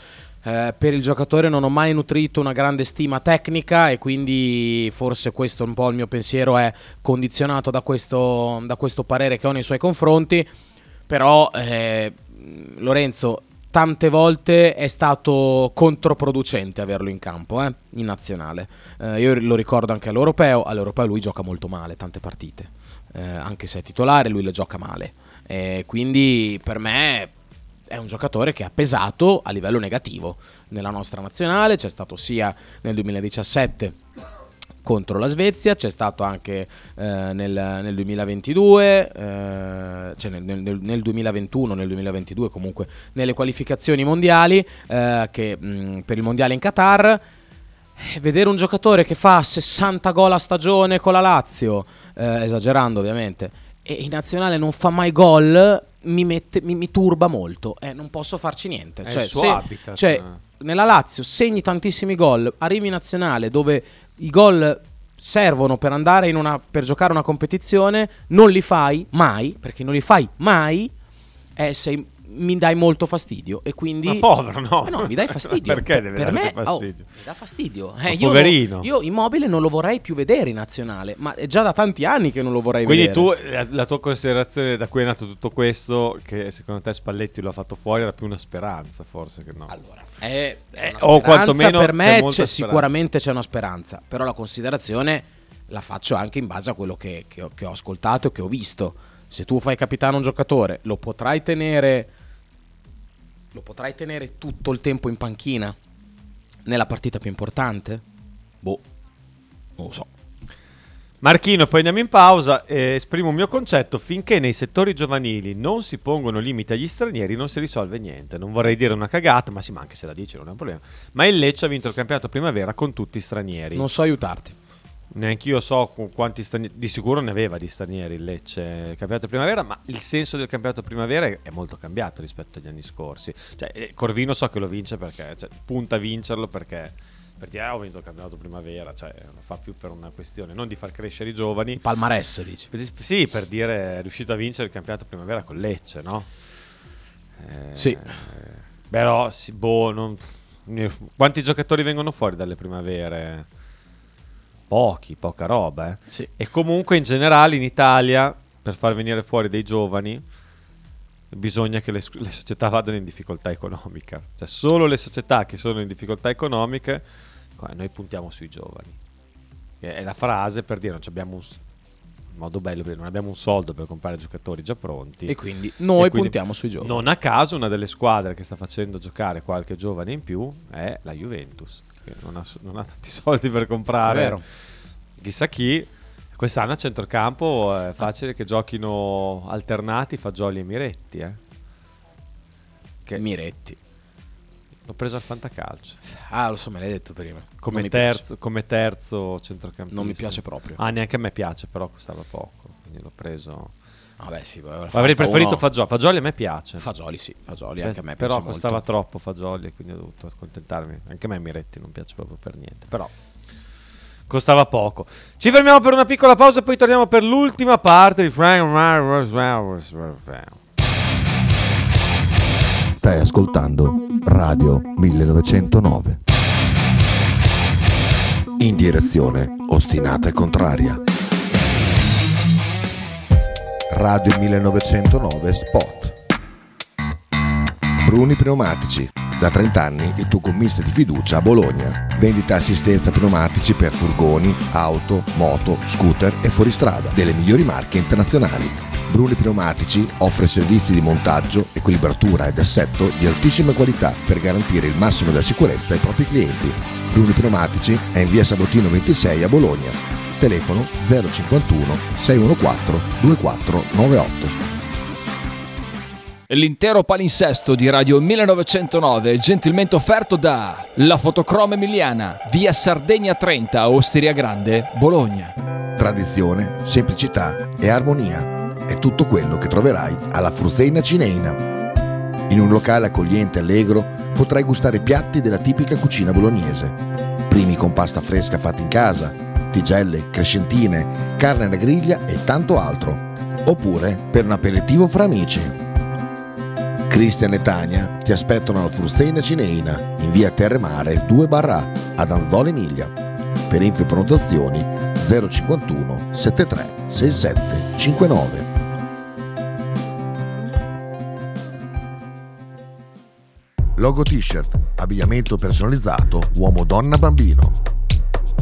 Per il giocatore non ho mai nutrito una grande stima tecnica e quindi forse questo un po' il mio pensiero è condizionato da questo parere che ho nei suoi confronti. Però Lorenzo, tante volte è stato controproducente averlo in campo, in nazionale. Io lo ricordo anche all'Europeo lui gioca molto male tante partite, anche se è titolare lui le gioca male, quindi per me è un giocatore che ha pesato a livello negativo nella nostra nazionale. C'è stato sia nel 2017 contro la Svezia, c'è stato anche nel 2022, cioè nel 2021, nel 2022 comunque nelle qualificazioni mondiali, per il mondiale in Qatar. Vedere un giocatore che fa 60 gol a stagione con la Lazio, esagerando ovviamente, e in nazionale non fa mai gol, mi turba molto, non posso farci niente. Cioè, il suo habitat. Cioè, nella Lazio segni tantissimi gol, arrivi in nazionale dove i gol servono per andare per giocare una competizione, non li fai mai, perché non li fai mai, mi dai molto fastidio e quindi... Ma povero, no? No, mi dai fastidio. Perché deve per me fastidio? Mi dà fastidio. Poverino. Io Immobile non lo vorrei più vedere in nazionale, ma è già da tanti anni che non lo vorrei vedere. Quindi tu, la tua considerazione da cui è nato tutto questo, che secondo te Spalletti lo ha fatto fuori, era più una speranza forse che no? Allora, è una speranza, o quantomeno per me c'è sicuramente c'è una speranza, però la considerazione la faccio anche in base a quello che ho ascoltato e che ho visto. Se tu fai capitano un giocatore, lo potrai tenere tutto il tempo in panchina nella partita più importante? Boh, non lo so. Marchino, poi andiamo in pausa. Esprimo un mio concetto: finché nei settori giovanili non si pongono limiti agli stranieri non si risolve niente. Non vorrei dire una cagata, ma sì, ma anche se la dice non è un problema. Ma il Lecce ha vinto il campionato primavera con tutti stranieri. Non so aiutarti. Neanch'io so quanti stranieri, di sicuro ne aveva di stranieri il Lecce il campionato primavera, ma il senso del campionato primavera è molto cambiato rispetto agli anni scorsi. Cioè, Corvino so che lo vince perché punta a vincerlo perché ho vinto il campionato primavera, cioè lo fa più per una questione non di far crescere i giovani. Palmarès, dici? Sì, per dire è riuscito a vincere il campionato primavera con Lecce, no? Sì. Però, quanti giocatori vengono fuori dalle primavere? Poca roba, eh? Sì. E comunque in generale in Italia per far venire fuori dei giovani bisogna che le società vadano in difficoltà economica, cioè solo le società che sono in difficoltà economiche, noi puntiamo sui giovani, è la frase per dire non abbiamo un modo bello, non abbiamo un soldo per comprare giocatori già pronti e quindi noi puntiamo sui giovani. Non a caso una delle squadre che sta facendo giocare qualche giovane in più è la Juventus, che non ha tanti soldi per comprare chissà chi. Quest'anno a centrocampo è facile che giochino alternati Fagioli e Miretti, che Miretti l'ho preso al fantacalcio, lo so, me l'hai detto prima, come terzo centrocampista. Non mi piace proprio, neanche a me piace, però costava poco quindi l'ho preso. Vabbè, sì, avrei preferito Fagioli. Fagioli a me piace. Fagioli sì, Fagioli anche a me piace. Però costava molto. Troppo Fagioli e quindi ho dovuto accontentarmi. Anche a me Miretti non piace proprio per niente, però costava poco. Ci fermiamo per una piccola pausa e poi torniamo per l'ultima parte di Frank. Stai ascoltando Radio 1909. In direzione ostinata e contraria. Radio 1909 Spot. Bruni Pneumatici, da 30 anni il tuo gommista di fiducia a Bologna. Vendita assistenza pneumatici per furgoni, auto, moto, scooter e fuoristrada delle migliori marche internazionali. Bruni Pneumatici offre servizi di montaggio, equilibratura ed assetto di altissima qualità per garantire il massimo della sicurezza ai propri clienti. Bruni Pneumatici è in via Sabotino 26 a Bologna. Telefono 051 614 2498. L'intero palinsesto di Radio 1909 gentilmente offerto da La Fotocromo Emiliana, via Sardegna 30, Osteria Grande, Bologna. tradizione, semplicità e armonia è tutto quello che troverai alla Fursena Cineina. In un locale accogliente e allegro potrai gustare piatti della tipica cucina bolognese, primi con pasta fresca fatta in casa, tigelle, crescentine, carne alla griglia e tanto altro, oppure per un aperitivo fra amici. Cristian e Tania ti aspettano alla Fursena Cineina in via Terremare 2/A ad Anzola Emilia. Per info e prenotazioni 051 73 67 59. Logo T-shirt, abbigliamento personalizzato uomo, donna, bambino.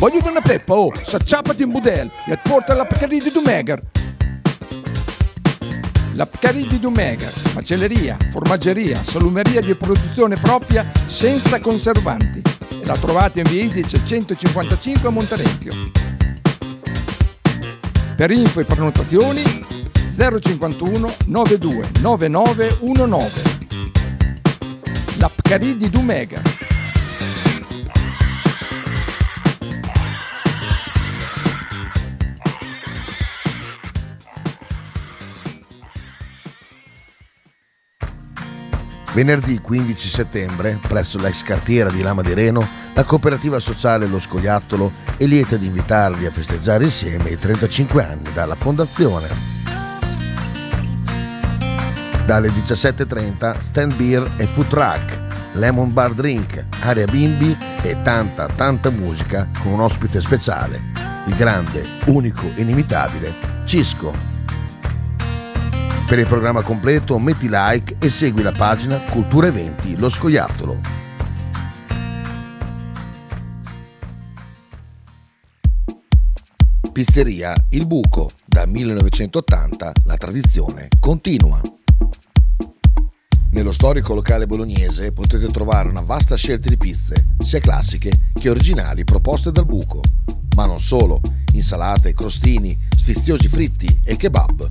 Voglio una peppa, oh, s'acciappati in budel e porta la Pccarì di Dumegar. La Pccarì di Dumegar, macelleria, formaggeria, salumeria di produzione propria senza conservanti. E la trovate in via Idice 155 a Monterezio. Per info e prenotazioni 051 92 9919. La Pccarì di Dumegar. Venerdì 15 settembre, presso l'ex cartiera di Lama di Reno, la cooperativa sociale Lo Scoiattolo è lieta di invitarvi a festeggiare insieme i 35 anni dalla fondazione. Dalle 17.30 stand beer e food truck, lemon bar drink, area bimbi e tanta tanta musica con un ospite speciale, il grande, unico, inimitabile Cisco. Per il programma completo metti like e segui la pagina Cultura Eventi Lo Scoiattolo. Pizzeria Il Buco, da 1980 la tradizione continua. Nello storico locale bolognese potete trovare una vasta scelta di pizze, sia classiche che originali proposte dal Buco, ma non solo, insalate, crostini, sfiziosi fritti e kebab.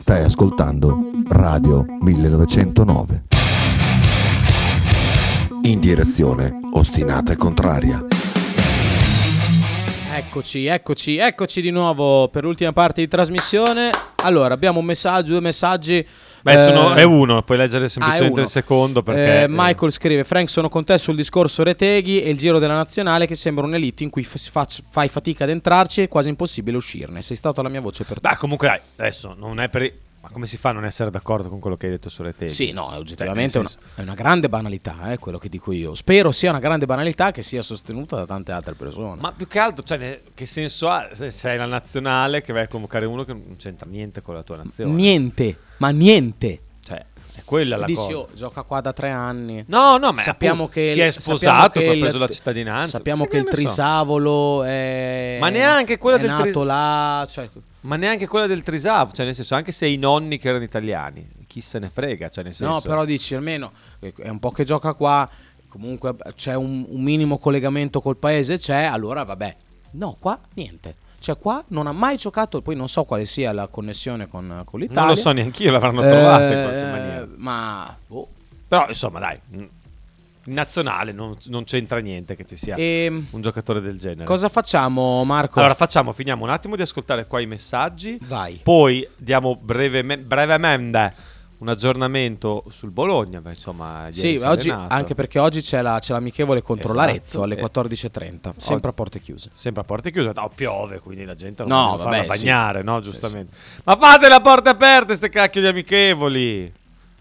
Stai ascoltando Radio 1909. In direzione ostinata e contraria. Eccoci di nuovo per l'ultima parte di trasmissione. Allora, abbiamo un messaggio, due messaggi. È uno, puoi leggere semplicemente il secondo perché Michael scrive: Frank, sono con te sul discorso Retegui e il giro della nazionale che sembra un'elite in cui fai fatica ad entrarci e è quasi impossibile uscirne. Sei stato la mia voce per te. Beh, comunque dai, adesso non è per... Ma come si fa a non essere d'accordo con quello che hai detto su Retegui? Sì, no, oggettivamente è una grande banalità, quello che dico io. Spero sia una grande banalità che sia sostenuta da tante altre persone. Ma più che altro, cioè, che senso ha se sei la nazionale che vai a convocare uno che non c'entra niente con la tua nazione? Niente, ma niente. Cioè, è quella la dici, cosa. Dici, gioca qua da 3 anni. No, ma sappiamo che si è sposato, poi ha preso la cittadinanza. Sappiamo che il Trisavolo è... Ma neanche quella del Trisavolo. È nato là, cioè... Ma neanche quella del Trisavolo, cioè nel senso, anche se i nonni che erano italiani, chi se ne frega, cioè nel senso. No, però dici, almeno è un po' che gioca qua, comunque c'è un minimo collegamento col paese, c'è, allora vabbè. No, qua niente. Cioè qua non ha mai giocato, poi non so quale sia la connessione con l'Italia. Non lo so neanche io, l'avranno trovata in qualche maniera. Ma boh. Però insomma, dai. Nazionale non c'entra niente che ci sia un giocatore del genere. Cosa facciamo, Marco? Allora finiamo un attimo di ascoltare qua i messaggi. Vai. Poi diamo brevemente un aggiornamento sul Bologna, beh, insomma, sì, oggi, anche perché oggi c'è l'amichevole contro l'Arezzo alle 14:30, sempre a porte chiuse. Sempre a porte chiuse, no, piove, quindi la gente non può farla bagnare, no, giustamente. Sì, sì. Ma fate la porta aperta, ste cacchio di amichevoli,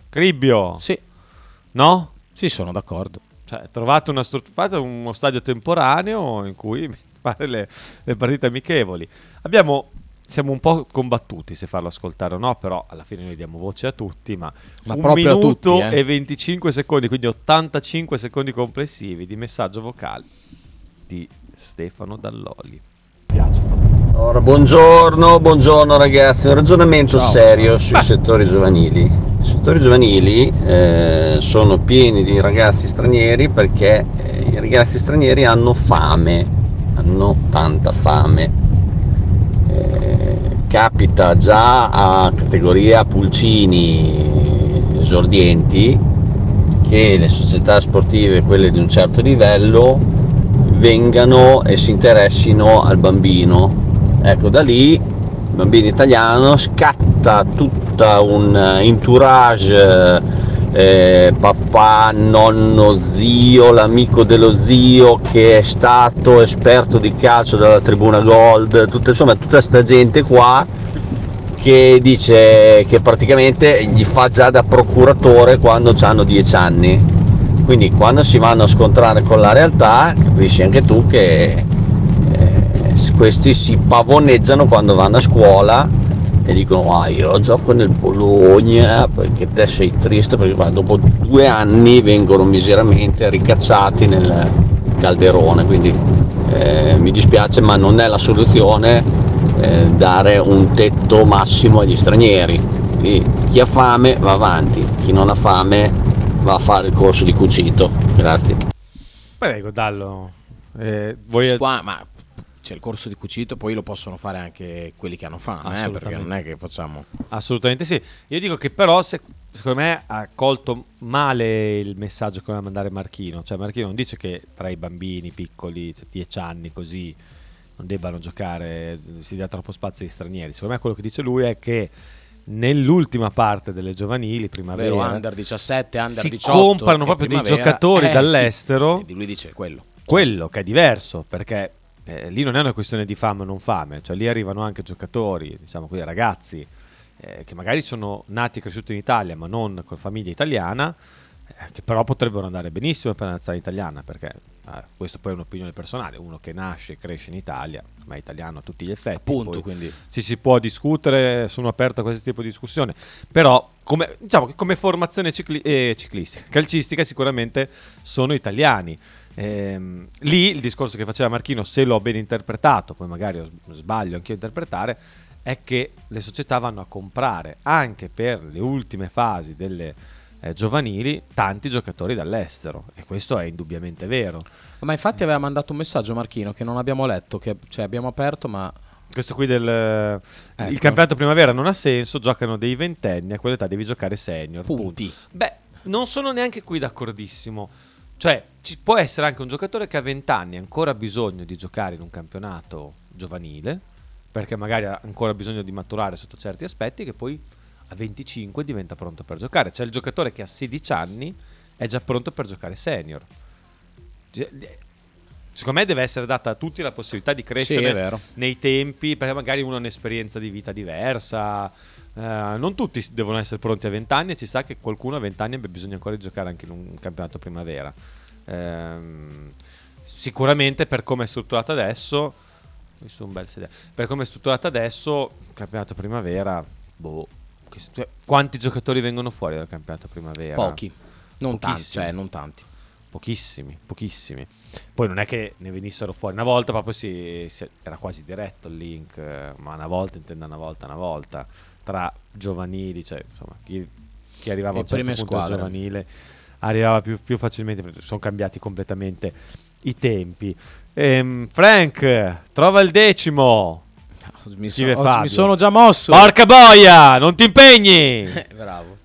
Cribbio. Sì. No? Sì, sono d'accordo. Cioè, trovate fate uno stadio temporaneo in cui fare le partite amichevoli. Siamo un po' combattuti se farlo ascoltare o no, però alla fine noi diamo voce a tutti, ma un minuto e 25 secondi, quindi 85 secondi complessivi di messaggio vocale di Stefano Dall'Oli. Allora, buongiorno ragazzi, un ragionamento serio sui settori giovanili. I settori giovanili sono pieni di ragazzi stranieri perché i ragazzi stranieri hanno fame, hanno tanta fame. Capita già a categoria pulcini esordienti che le società sportive, quelle di un certo livello, vengano e si interessino al bambino. Ecco, da lì il bambino italiano scatta tutta un entourage, papà, nonno, zio, l'amico dello zio che è stato esperto di calcio dalla Tribuna Gold, tutta sta gente qua che dice che praticamente gli fa già da procuratore quando hanno 10 anni. Quindi quando si vanno a scontrare con la realtà, capisci anche tu che questi si pavoneggiano quando vanno a scuola e dicono: ah, io gioco nel Bologna perché te sei triste, perché dopo 2 anni vengono miseramente ricacciati nel calderone. Quindi mi dispiace, ma non è la soluzione dare un tetto massimo agli stranieri. Quindi, chi ha fame va avanti, chi non ha fame va a fare il corso di cucito. Grazie. Prego, Dallo. C'è il corso di cucito, poi lo possono fare anche quelli che hanno fame, perché non è che facciamo... Assolutamente sì. Io dico che però, secondo me, ha colto male il messaggio che voleva mandare Marchino. Cioè Marchino non dice che tra i bambini piccoli, 10 anni così, non debbano giocare, si dia troppo spazio agli stranieri. Secondo me quello che dice lui è che nell'ultima parte delle giovanili, primavera, vero, under 17, under 18, si comprano proprio dei giocatori dall'estero. Sì. E lui dice quello che è diverso, perché... lì non è una questione di fame o non fame, cioè lì arrivano anche giocatori, diciamo così, ragazzi che magari sono nati e cresciuti in Italia ma non con famiglia italiana, che però potrebbero andare benissimo per la nazionale italiana, perché questo poi è un'opinione personale, uno che nasce e cresce in Italia, ma è italiano a tutti gli effetti. Appunto, poi, quindi si può discutere, sono aperto a questo tipo di discussione, però come formazione ciclistica, calcistica sicuramente sono italiani. Lì il discorso che faceva Marchino, se l'ho ben interpretato, poi magari sbaglio anche io a interpretare, è che le società vanno a comprare anche per le ultime fasi delle giovanili tanti giocatori dall'estero, e questo è indubbiamente vero. Ma infatti aveva mandato un messaggio Marchino che non abbiamo letto, che cioè abbiamo aperto, ma questo qui del ecco. Il campionato primavera non ha senso, giocano dei ventenni, a quell'età devi giocare senior. Punti. Beh, non sono neanche qui d'accordissimo. Cioè, ci può essere anche un giocatore che a 20 anni ha ancora bisogno di giocare in un campionato giovanile, perché magari ha ancora bisogno di maturare sotto certi aspetti, che poi a 25 diventa pronto per giocare. C'è il giocatore che a 16 anni è già pronto per giocare senior. Secondo me deve essere data a tutti la possibilità di crescere nei tempi, perché magari uno ha un'esperienza di vita diversa. Non tutti devono essere pronti a 20 anni, e ci sa che qualcuno a 20 anni abbia bisogno ancora di giocare anche in un campionato primavera. Sicuramente per come è strutturata adesso, il campionato primavera, quanti giocatori vengono fuori dal campionato primavera? Pochi, non tanti, pochissimi. Poi non è che ne venissero fuori una volta, proprio era quasi diretto il link, ma una volta tra giovanili, cioè insomma chi arrivava a un certo punto al giovanile arrivava più facilmente. Sono cambiati completamente i tempi. Frank trova il 10º. Mi sono già mosso. Porca boia, non ti impegni. Bravo.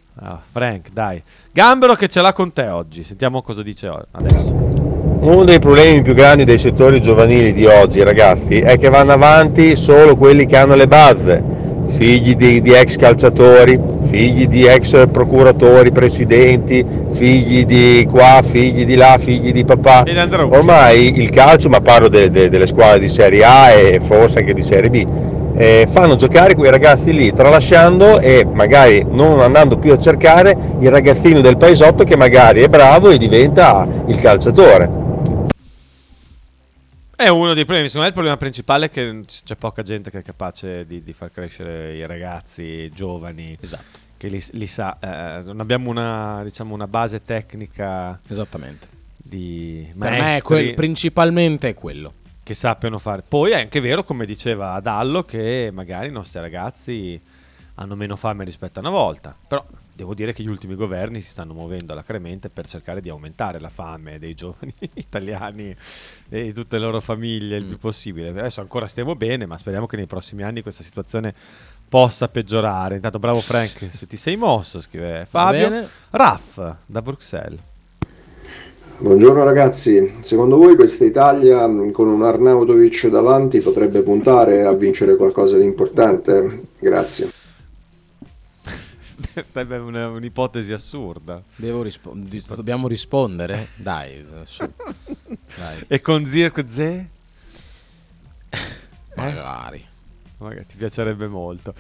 Frank, dai. Gambero che ce l'ha con te oggi. Sentiamo cosa dice adesso. Uno dei problemi più grandi dei settori giovanili di oggi, ragazzi, è che vanno avanti solo quelli che hanno le base, figli di ex calciatori, figli di ex procuratori, presidenti, figli di qua, figli di là, figli di papà. Ormai il calcio, ma parlo delle squadre di Serie A e forse anche di Serie B, fanno giocare quei ragazzi lì, tralasciando e magari non andando più a cercare il ragazzino del paesotto che magari è bravo e diventa il calciatore. È uno dei problemi, secondo me il problema principale è che c'è poca gente che è capace di far crescere i ragazzi giovani, esatto, che li sa, non abbiamo una base tecnica, esattamente, di maestri. Per me principalmente è quello, che sappiano fare. Poi è anche vero, come diceva Dallo, che magari i nostri ragazzi hanno meno fame rispetto a una volta, però devo dire che gli ultimi governi si stanno muovendo alacremente per cercare di aumentare la fame dei giovani italiani e di tutte le loro famiglie il più possibile. Adesso ancora stiamo bene, ma speriamo che nei prossimi anni questa situazione possa peggiorare. Intanto bravo Frank, se ti sei mosso, scrive Fabio. Raf da Bruxelles. Buongiorno ragazzi, secondo voi questa Italia con un Arnautović davanti potrebbe puntare a vincere qualcosa di importante? Grazie. È un'ipotesi assurda. Dobbiamo rispondere? Dai, su. Dai. E con Zirk Z? Magari. Magari ti piacerebbe molto.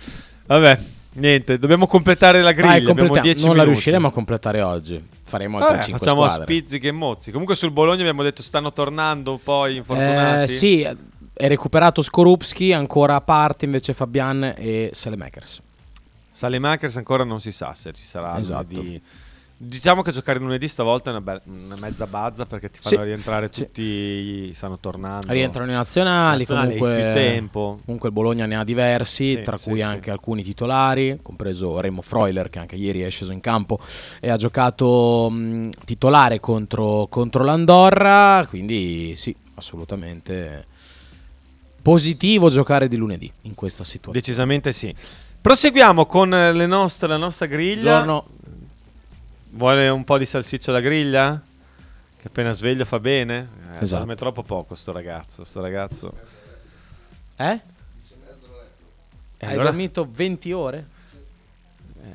Vabbè, niente, dobbiamo completare la griglia. Dai, abbiamo 10 non minuti. La riusciremo a completare oggi. Faremo altre 5 facciamo squadre. Facciamo spizzichi e mozzi. Comunque sul Bologna abbiamo detto stanno tornando poi infortunati. Sì, è recuperato Skorupski, ancora a parte invece Fabian e Salemakers. Salemakers ancora non si sa se ci sarà, esatto. Diciamo che giocare lunedì stavolta è una mezza bazza, perché ti fanno rientrare tutti, stanno tornando, rientrano i nazionali comunque, più tempo. Comunque il Bologna ne ha diversi, tra cui anche alcuni titolari, compreso Remo Freuler, che anche ieri è sceso in campo e ha giocato titolare contro l'Andorra, quindi sì, assolutamente positivo giocare di lunedì in questa situazione. Decisamente sì. Proseguiamo con la nostra griglia. Buongiorno. Vuole un po' di salsiccia alla griglia? Che appena sveglio fa bene. Esatto. Dorme troppo poco sto ragazzo. Allora? Hai dormito 20 ore?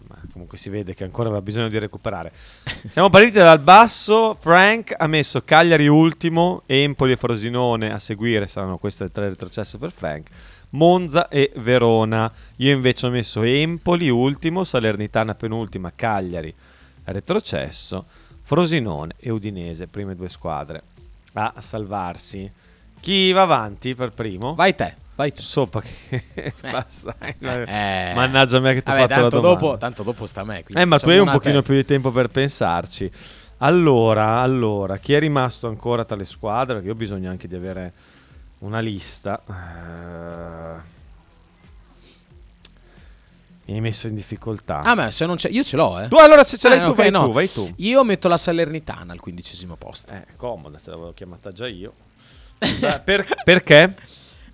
Ma comunque si vede che ancora aveva bisogno di recuperare. Siamo partiti dal basso. Frank ha messo Cagliari ultimo, Empoli e Frosinone a seguire. Saranno queste le tre retrocesse per Frank. Monza e Verona. Io invece ho messo Empoli ultimo, Salernitana penultima, Cagliari retrocesso, Frosinone e Udinese, prime due squadre a salvarsi. Chi va avanti per primo? Vai te. Soppa che basta. Mannaggia me che ti ho fatto la domanda. Tanto dopo sta a me. Ma tu hai un pochino più di tempo per pensarci. Allora, chi è rimasto ancora tra le squadre? Perché io ho bisogno anche di avere una lista. Mi hai messo in difficoltà. Ma se non c'è, io ce l'ho. Tu allora se ce l'hai tu, okay, vai tu. Io metto la Salernitana al 15° posto. Comoda, te l'avevo chiamata già io. Perché?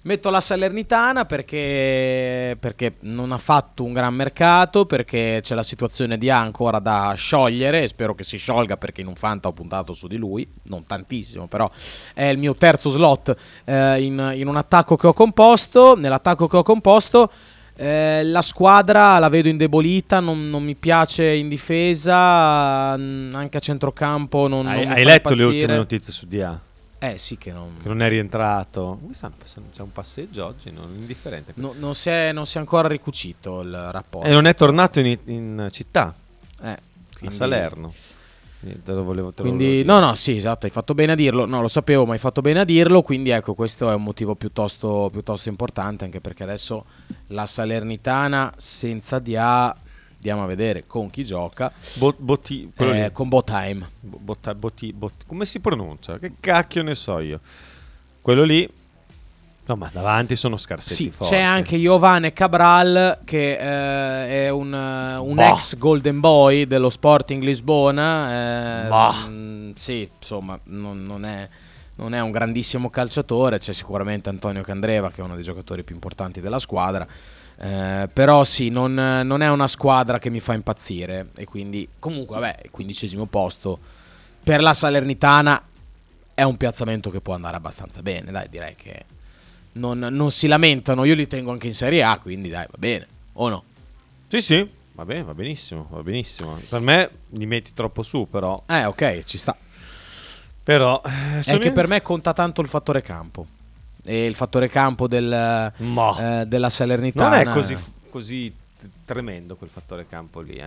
Metto la Salernitana perché non ha fatto un gran mercato, perché c'è la situazione di A ancora da sciogliere e spero che si sciolga, perché in un Fanta ho puntato su di lui, non tantissimo, però è il mio terzo slot in un attacco che ho composto. Nell'attacco che ho composto la squadra la vedo indebolita, non mi piace in difesa, anche a centrocampo non hai letto impazzire. Le ultime notizie su di A? Sì, che non è rientrato. C'è un passeggio oggi, non indifferente. Non si è ancora ricucito il rapporto. E non è tornato in città, quindi a Salerno. Te lo volevo dire. No, sì, esatto, hai fatto bene a dirlo. No, lo sapevo, ma hai fatto bene a dirlo. Quindi ecco, questo è un motivo piuttosto importante, anche perché adesso la Salernitana senza Dia, andiamo a vedere con chi gioca. Con Botheim. Come si pronuncia? Che cacchio ne so io. Quello lì. No, ma davanti sono scarsetti forti. C'è anche Giovane Cabral, che è un ex Golden Boy dello Sporting Lisbona. Sì, insomma, non è un grandissimo calciatore. C'è sicuramente Antonio Candreva, che è uno dei giocatori più importanti della squadra. Però sì, non è una squadra che mi fa impazzire. E quindi comunque vabbè, 15° posto per la Salernitana è un piazzamento che può andare abbastanza bene. Dai, direi che non si lamentano. Io li tengo anche in Serie A, quindi dai, va bene. O no? Sì, Va bene, va benissimo, va benissimo. Per me li metti troppo su, però. Ok, ci sta. Però è che per me conta tanto il fattore campo. E il fattore campo della Salernitana non è così tremendo quel fattore campo lì,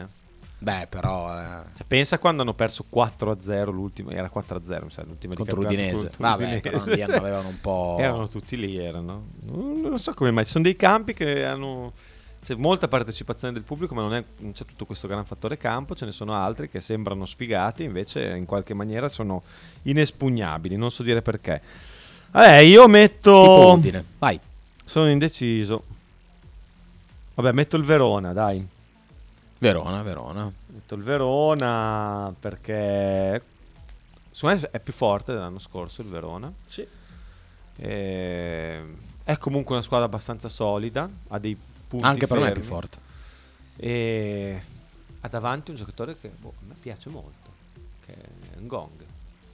Beh, però pensa quando hanno perso 4-0 l'ultima, era 4-0 mi sa, l'ultima contro l'Udinese. Vabbè, però lì avevano un po', erano tutti lì, erano. Non so come mai, ci sono dei campi che hanno, c'è molta partecipazione del pubblico, ma non c'è tutto questo gran fattore campo. Ce ne sono altri che sembrano sfigati, invece in qualche maniera sono inespugnabili, non so dire perché. Io metto tipo Udine. Vai. Sono indeciso. Vabbè, metto il Verona, dai. Verona. Metto il Verona perché secondo me è più forte dell'anno scorso il Verona. Sì. È comunque una squadra abbastanza solida, ha dei punti anche per fermi. Me è più forte e ha davanti un giocatore che a me piace molto, che è Ngong.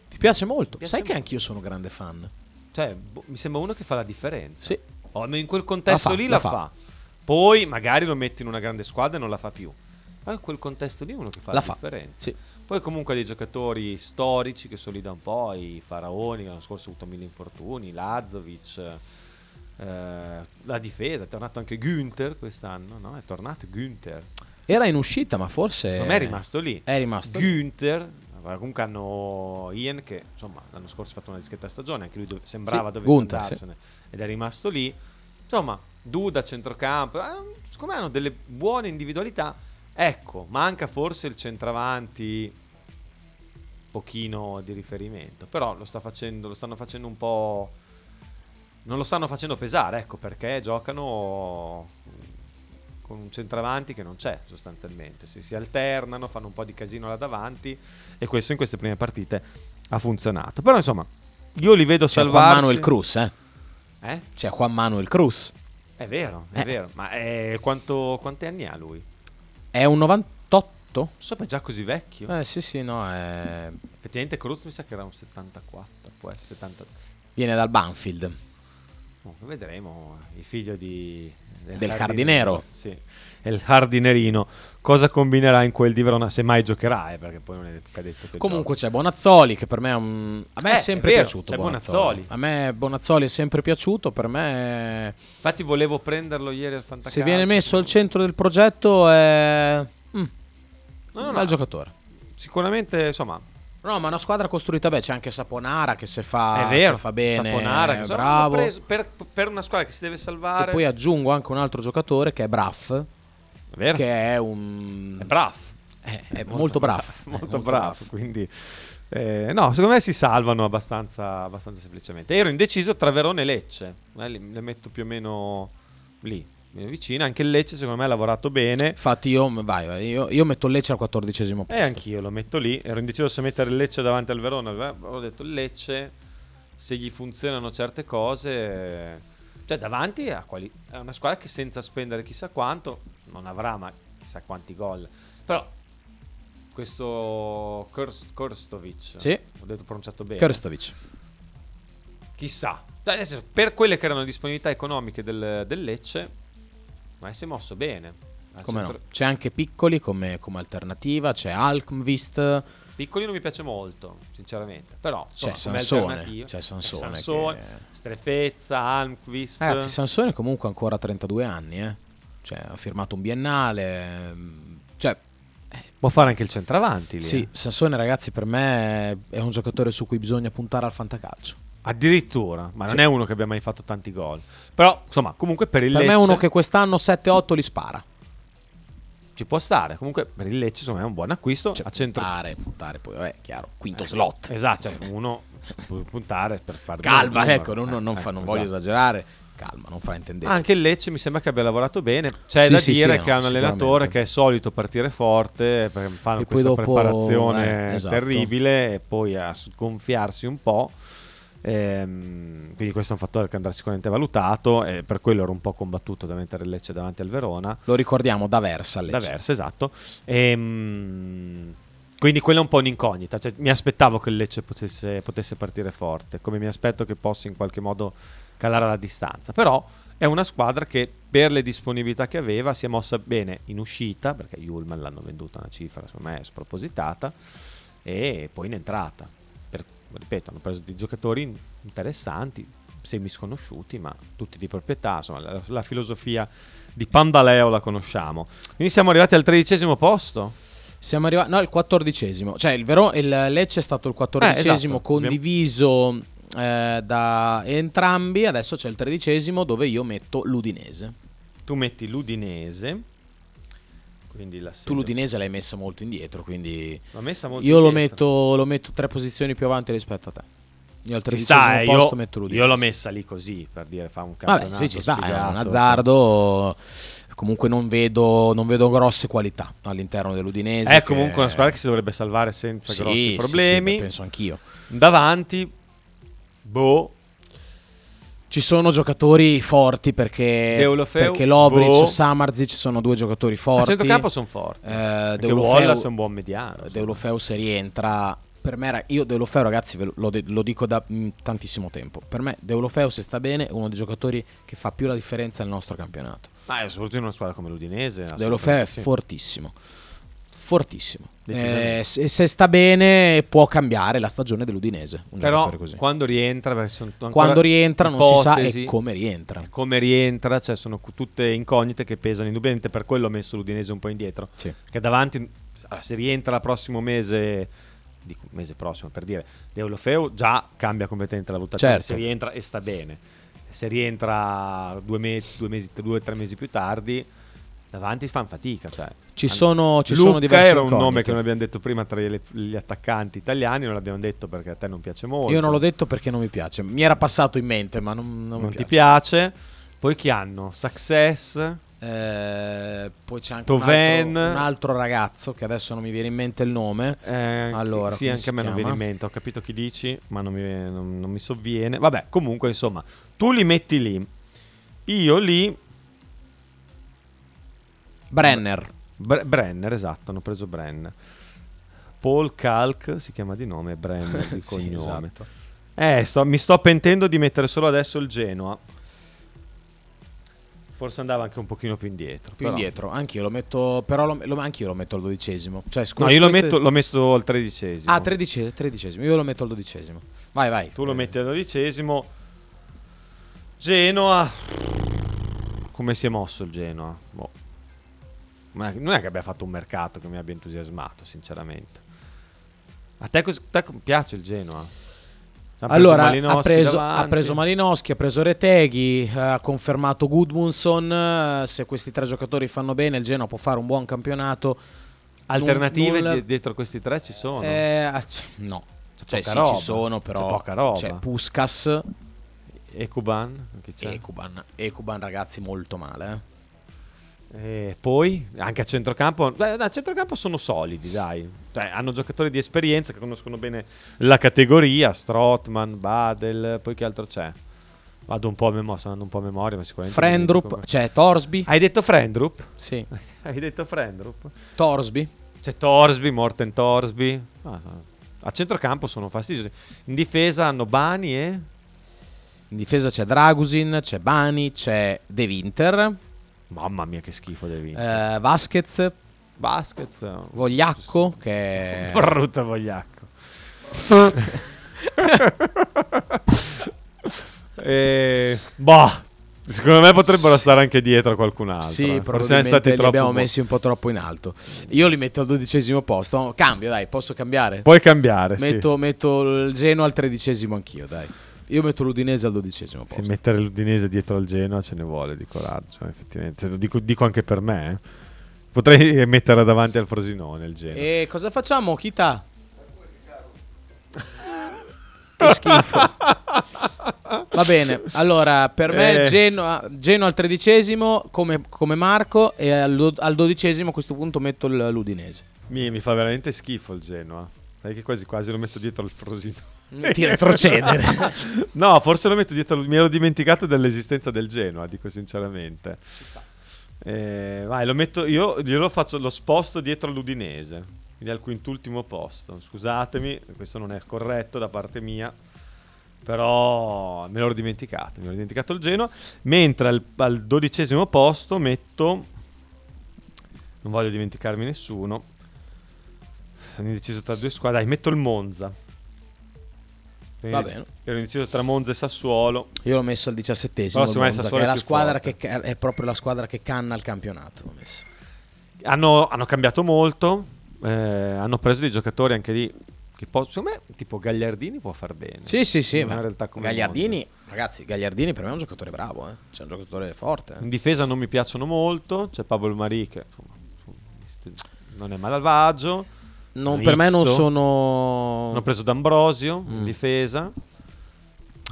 Ti piace molto? Piace, sai, molto. Che anch'io sono grande fan, cioè mi sembra uno che fa la differenza. Sì. In quel contesto la fa. Poi magari lo metti in una grande squadra e non la fa più, ma in quel contesto lì è uno che fa la differenza. Sì. Poi comunque ha dei giocatori storici che solida un po', i Faraoni, l'anno scorso ha avuto 1000 infortuni, Lazovic, la difesa, è tornato anche Günther quest'anno, no? È tornato Günther. Era in uscita, ma forse non è rimasto lì. È rimasto Günther. Comunque hanno Ian che insomma l'anno scorso ha fatto una discreta stagione, anche lui sembrava dovesse andarsene, ed è rimasto lì. Insomma, Duda centrocampo, secondo me hanno delle buone individualità. Ecco, manca forse il centravanti pochino di riferimento, però lo stanno facendo un po', non lo stanno facendo pesare, ecco perché giocano con un centravanti che non c'è sostanzialmente, si alternano, fanno un po' di casino là davanti, e questo in queste prime partite ha funzionato. Però insomma io li vedo salvarsi. C'è Juan Manuel Cruz, C'è Juan Manuel Cruz. È vero, è vero. Ma quanti anni ha lui? È un 98? Non so, è già così vecchio. Sì, no, effettivamente Cruz mi sa che era un 74, può essere 70. Viene dal Banfield. Vedremo, il figlio del Hardinero. Sì, il Hardinerino. Cosa combinerà in quel di Verona, se mai giocherà, perché poi non è detto che comunque gioca. C'è Bonazzoli, che per me a me è sempre piaciuto. Bonazzoli. A me Bonazzoli è sempre piaciuto, per me. Infatti volevo prenderlo ieri al Fantacalcio. Se viene messo al centro del progetto è un bel giocatore. Sicuramente, insomma. No, ma una squadra costruita bene, c'è anche Saponara che se fa bene, Saponara, che bravo. Preso per una squadra che si deve salvare. E poi aggiungo anche un altro giocatore che è Braff, è vero? Che è un... È Braff. È molto Braff. Molto Braff, quindi... no, secondo me si salvano abbastanza semplicemente. Ero indeciso tra Verona e Lecce, le metto più o meno lì, vicina. Anche il Lecce secondo me ha lavorato bene. Infatti io metto il Lecce al 14° posto. E anch'io lo metto lì. Ero indeciso se mettere il Lecce davanti al Verona. Ho detto il Lecce, se gli funzionano certe cose, cioè davanti è una squadra che senza spendere chissà quanto, non avrà ma chissà quanti gol, però questo Krstović, sì, ho detto pronunciato bene, Krstović, chissà, adesso, per quelle che erano le disponibilità economiche del Lecce, ma si è mosso bene. Come no? C'è anche Piccoli come alternativa, c'è Almqvist. Piccoli non mi piace molto, sinceramente. Però insomma, c'è Sansone che... Strefezza, Almqvist. Ragazzi, Sansone comunque ancora 32 anni, Cioè, ha firmato un biennale. Cioè, può fare anche il centravanti lì. Sì, Sansone, ragazzi, per me è un giocatore su cui bisogna puntare al fantacalcio. Addirittura, ma non è uno che abbia mai fatto tanti gol. Però, insomma, comunque per il Lecce... Per me è uno che quest'anno 7-8 li spara. Ci può stare. Comunque per il Lecce, insomma, è un buon acquisto. Cioè, puntare, poi, vabbè, chiaro, quinto slot. Esatto, cioè, uno puntare per fare... Calma, ecco, non voglio esagerare. Calma, non fraintendete. Anche il Lecce mi sembra che abbia lavorato bene. C'è da dire che ha un allenatore che è solito partire forte, fanno questa preparazione terribile, e poi a gonfiarsi un po'. Quindi questo è un fattore che andrà sicuramente valutato, e per quello ero un po' combattuto da mettere il Lecce davanti al Verona. Lo ricordiamo, da Versa, Lecce. Da Versa, esatto. Quindi quella è un po' un'incognita, cioè, mi aspettavo che il Lecce potesse partire forte, come mi aspetto che possa in qualche modo calare la distanza. Però è una squadra che per le disponibilità che aveva si è mossa bene in uscita, perché Hjulmand l'hanno venduta una cifra secondo me spropositata, e poi in entrata, ripeto, hanno preso dei giocatori interessanti, semi sconosciuti, ma tutti di proprietà. Insomma, la filosofia di Pandaleo la conosciamo. Quindi siamo arrivati al 13° posto. Siamo arrivati, no, al 14°, cioè il Lecce è stato il 14° esatto, condiviso da entrambi. Adesso c'è il 13° dove io metto l'Udinese. Tu metti l'Udinese, quindi la tu l'Udinese l'hai messa molto indietro, quindi messa molto io indietro. Lo metto 3 posizioni più avanti rispetto a te. Io al 13° posto metto l'Udinese. Io l'ho messa lì così per dire, fa un campionato. Vabbè, sì, ci sta, è un azzardo. Comunque non vedo grosse qualità all'interno dell'Udinese. È comunque una squadra che si dovrebbe salvare senza grossi problemi. Sì, penso anch'io. Davanti, ci sono giocatori forti perché Lovric e Samardzic sono due giocatori forti. A centrocampo sono forti. Deulofeu è un buon mediano. Deulofeu se rientra. Per me io Deulofeu, ragazzi, lo dico da tantissimo tempo. Per me Deulofeu, se sta bene, è uno dei giocatori che fa più la differenza nel nostro campionato. Ma soprattutto in una squadra come l'Udinese. Deulofeu è fortissimo. Se sta bene può cambiare la stagione dell'Udinese. Però così. Quando rientra non si sa e come rientra. Cioè sono tutte incognite che pesano indubbiamente. Per quello ho messo l'Udinese un po' indietro. Sì. Che davanti, se rientra il prossimo mese. Dico, mese prossimo per dire, Deulofeu già cambia completamente la valutazione, certo. Se rientra e sta bene, se rientra 2 o 3 mesi più tardi, davanti fanno fatica, cioè. Ci sono diversi incogniti. Luca era un nome che non abbiamo detto prima tra gli attaccanti italiani, non l'abbiamo detto perché a te non piace molto. Io non l'ho detto perché non mi piace, mi era passato in mente ma non mi piace. Ti piace? Poi chi hanno? Success, poi c'è anche un altro ragazzo che adesso non mi viene in mente il nome. Allora, sì, anche a me non viene in mente. Ho capito chi dici, ma non mi sovviene. Vabbè, comunque, insomma, tu li metti lì. Io lì Brenner, esatto, hanno preso Brenner. Paul Kalk si chiama di nome, Brenner di sì, cognome, esatto. Mi sto pentendo di mettere solo adesso il Genoa. Forse andava anche un pochino più indietro. Anch'io lo metto. Però anch'io lo metto al 12°. Cioè, scusa, no, io l'ho messo al 13°. Ah, 13°. Io lo metto al 12°. Vai. Tu lo metti al 12°. Genoa. Come si è mosso il Genoa? Boh. Non è che abbia fatto un mercato che mi abbia entusiasmato, sinceramente. A te piace il Genoa? Allora, ha preso Malinowski, ha preso Retegui, ha confermato Gudmundsson. Se questi 3 giocatori fanno bene, il Genoa può fare un buon campionato. Alternative dietro questi 3 ci sono? No, c'è poca roba. Ci sono, però c'è poca roba. C'è Puskas, Ekuban, ragazzi, molto male. E poi anche a centrocampo, sono solidi, dai. Cioè, hanno giocatori di esperienza che conoscono bene la categoria. Strootman, Badel, poi che altro c'è? Sto andando un po' a memoria, ma sicuramente Frendrup, c'è Torsby. Hai detto Frendrup? Sì. Torsby. C'è Torsby, Morten Torsby. A centrocampo sono fastidiosi. In difesa hanno Bani e in difesa c'è Dragusin, c'è Bani, c'è De Winter. Mamma mia, che schifo dei vinti. Vasquez. Vogliacco, che brutto Vogliacco. Secondo me potrebbero stare anche dietro a qualcun altro. Sì, probabilmente li abbiamo messi un po' troppo in alto. Io li metto al 12° posto. Cambio, dai, posso cambiare? Puoi cambiare, sì. Metto il Genoa al 13° anch'io, dai. Io metto l'Udinese al 12° posto. Se mettere l'Udinese dietro al Genoa ce ne vuole di coraggio, effettivamente. Lo dico anche per me. Potrei metterla davanti al Frosinone, il Genoa. E cosa facciamo, Kita? Che schifo. Va bene, allora per me Genoa al 13° come Marco, e al 12° a questo punto metto l'Udinese. Mi fa veramente schifo il Genoa. Sai che quasi lo metto dietro al Frosinone. Ti retrocedere. No, forse lo metto dietro. Mi ero dimenticato dell'esistenza del Genoa, dico sinceramente. Ci sta. Vai, lo metto. Io lo sposto dietro l'Udinese. quindi al quintultimo posto. Scusatemi, questo non è corretto da parte mia, però me l'ho dimenticato. Mi ero dimenticato il Genoa. Mentre al 12° posto metto, non voglio dimenticarmi nessuno, sono indeciso tra due squadre. Dai, metto il Monza. Va bene. Ero indeciso tra Monza e Sassuolo. Io l'ho messo al 17°. Però Monza, che è la squadra forte, che è proprio la squadra che canna il campionato. L'ho messo. Hanno cambiato molto. Hanno preso dei giocatori anche lì che secondo me tipo Gagliardini può far bene. Sì, ma in realtà come Gagliardini, ragazzi, Gagliardini per me è un giocatore bravo, eh. C'è un giocatore forte. In difesa non mi piacciono molto. C'è Pablo Mari che non è malvagio. Per me non sono. Hanno preso D'Ambrosio in difesa.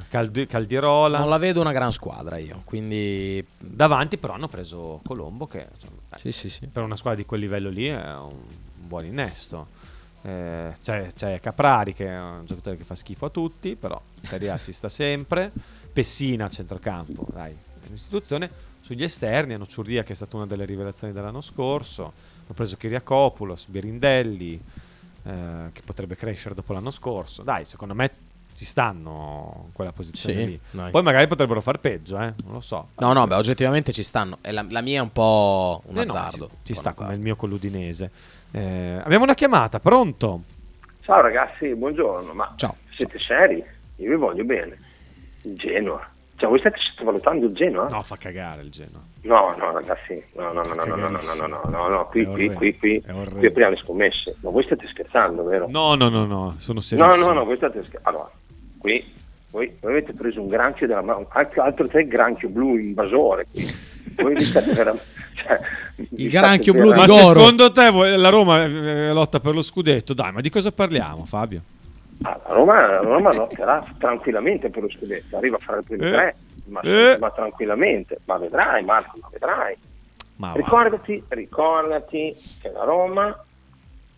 Caldirola. Non la vedo una gran squadra io, quindi davanti però hanno preso Colombo che per una squadra di quel livello lì è un buon innesto. C'è Caprari che è un giocatore che fa schifo a tutti, però Serie A ci sta sempre. Pessina a centrocampo, dai, è un'istituzione. Sugli esterni hanno Ciurria che è stata una delle rivelazioni dell'anno scorso, hanno preso Kyriakopoulos, Birindelli che potrebbe crescere dopo l'anno scorso. Dai, secondo me ci stanno in quella posizione lì. Noi. Poi magari potrebbero far peggio, non lo so. No, beh, oggettivamente ci stanno. E la mia è un po' un azzardo. Ci sta, come il mio con l'Udinese. Abbiamo una chiamata, pronto? Ciao ragazzi, buongiorno. Ma ciao. Siete seri? Io vi voglio bene. Il Genoa. Cioè, voi state sottovalutando il Genoa? No, fa cagare il Genoa. No, ragazzi. No. Qui apriamo le scommesse. Ma voi state scherzando, vero? No, sono serissimo. No, voi state scherzando. Allora, qui voi avete preso un granchio della mano, altro tre granchio blu invasore. Voi vi state veramente, cioè, il granchio blu di d'oro. Ma secondo te la Roma lotta per lo scudetto? Dai, ma di cosa parliamo, Fabio? La Roma lotterà tranquillamente per lo scudetto, arriva a fare il primo tre, ma tranquillamente. Ma vedrai, Marco, Ricordati che la Roma,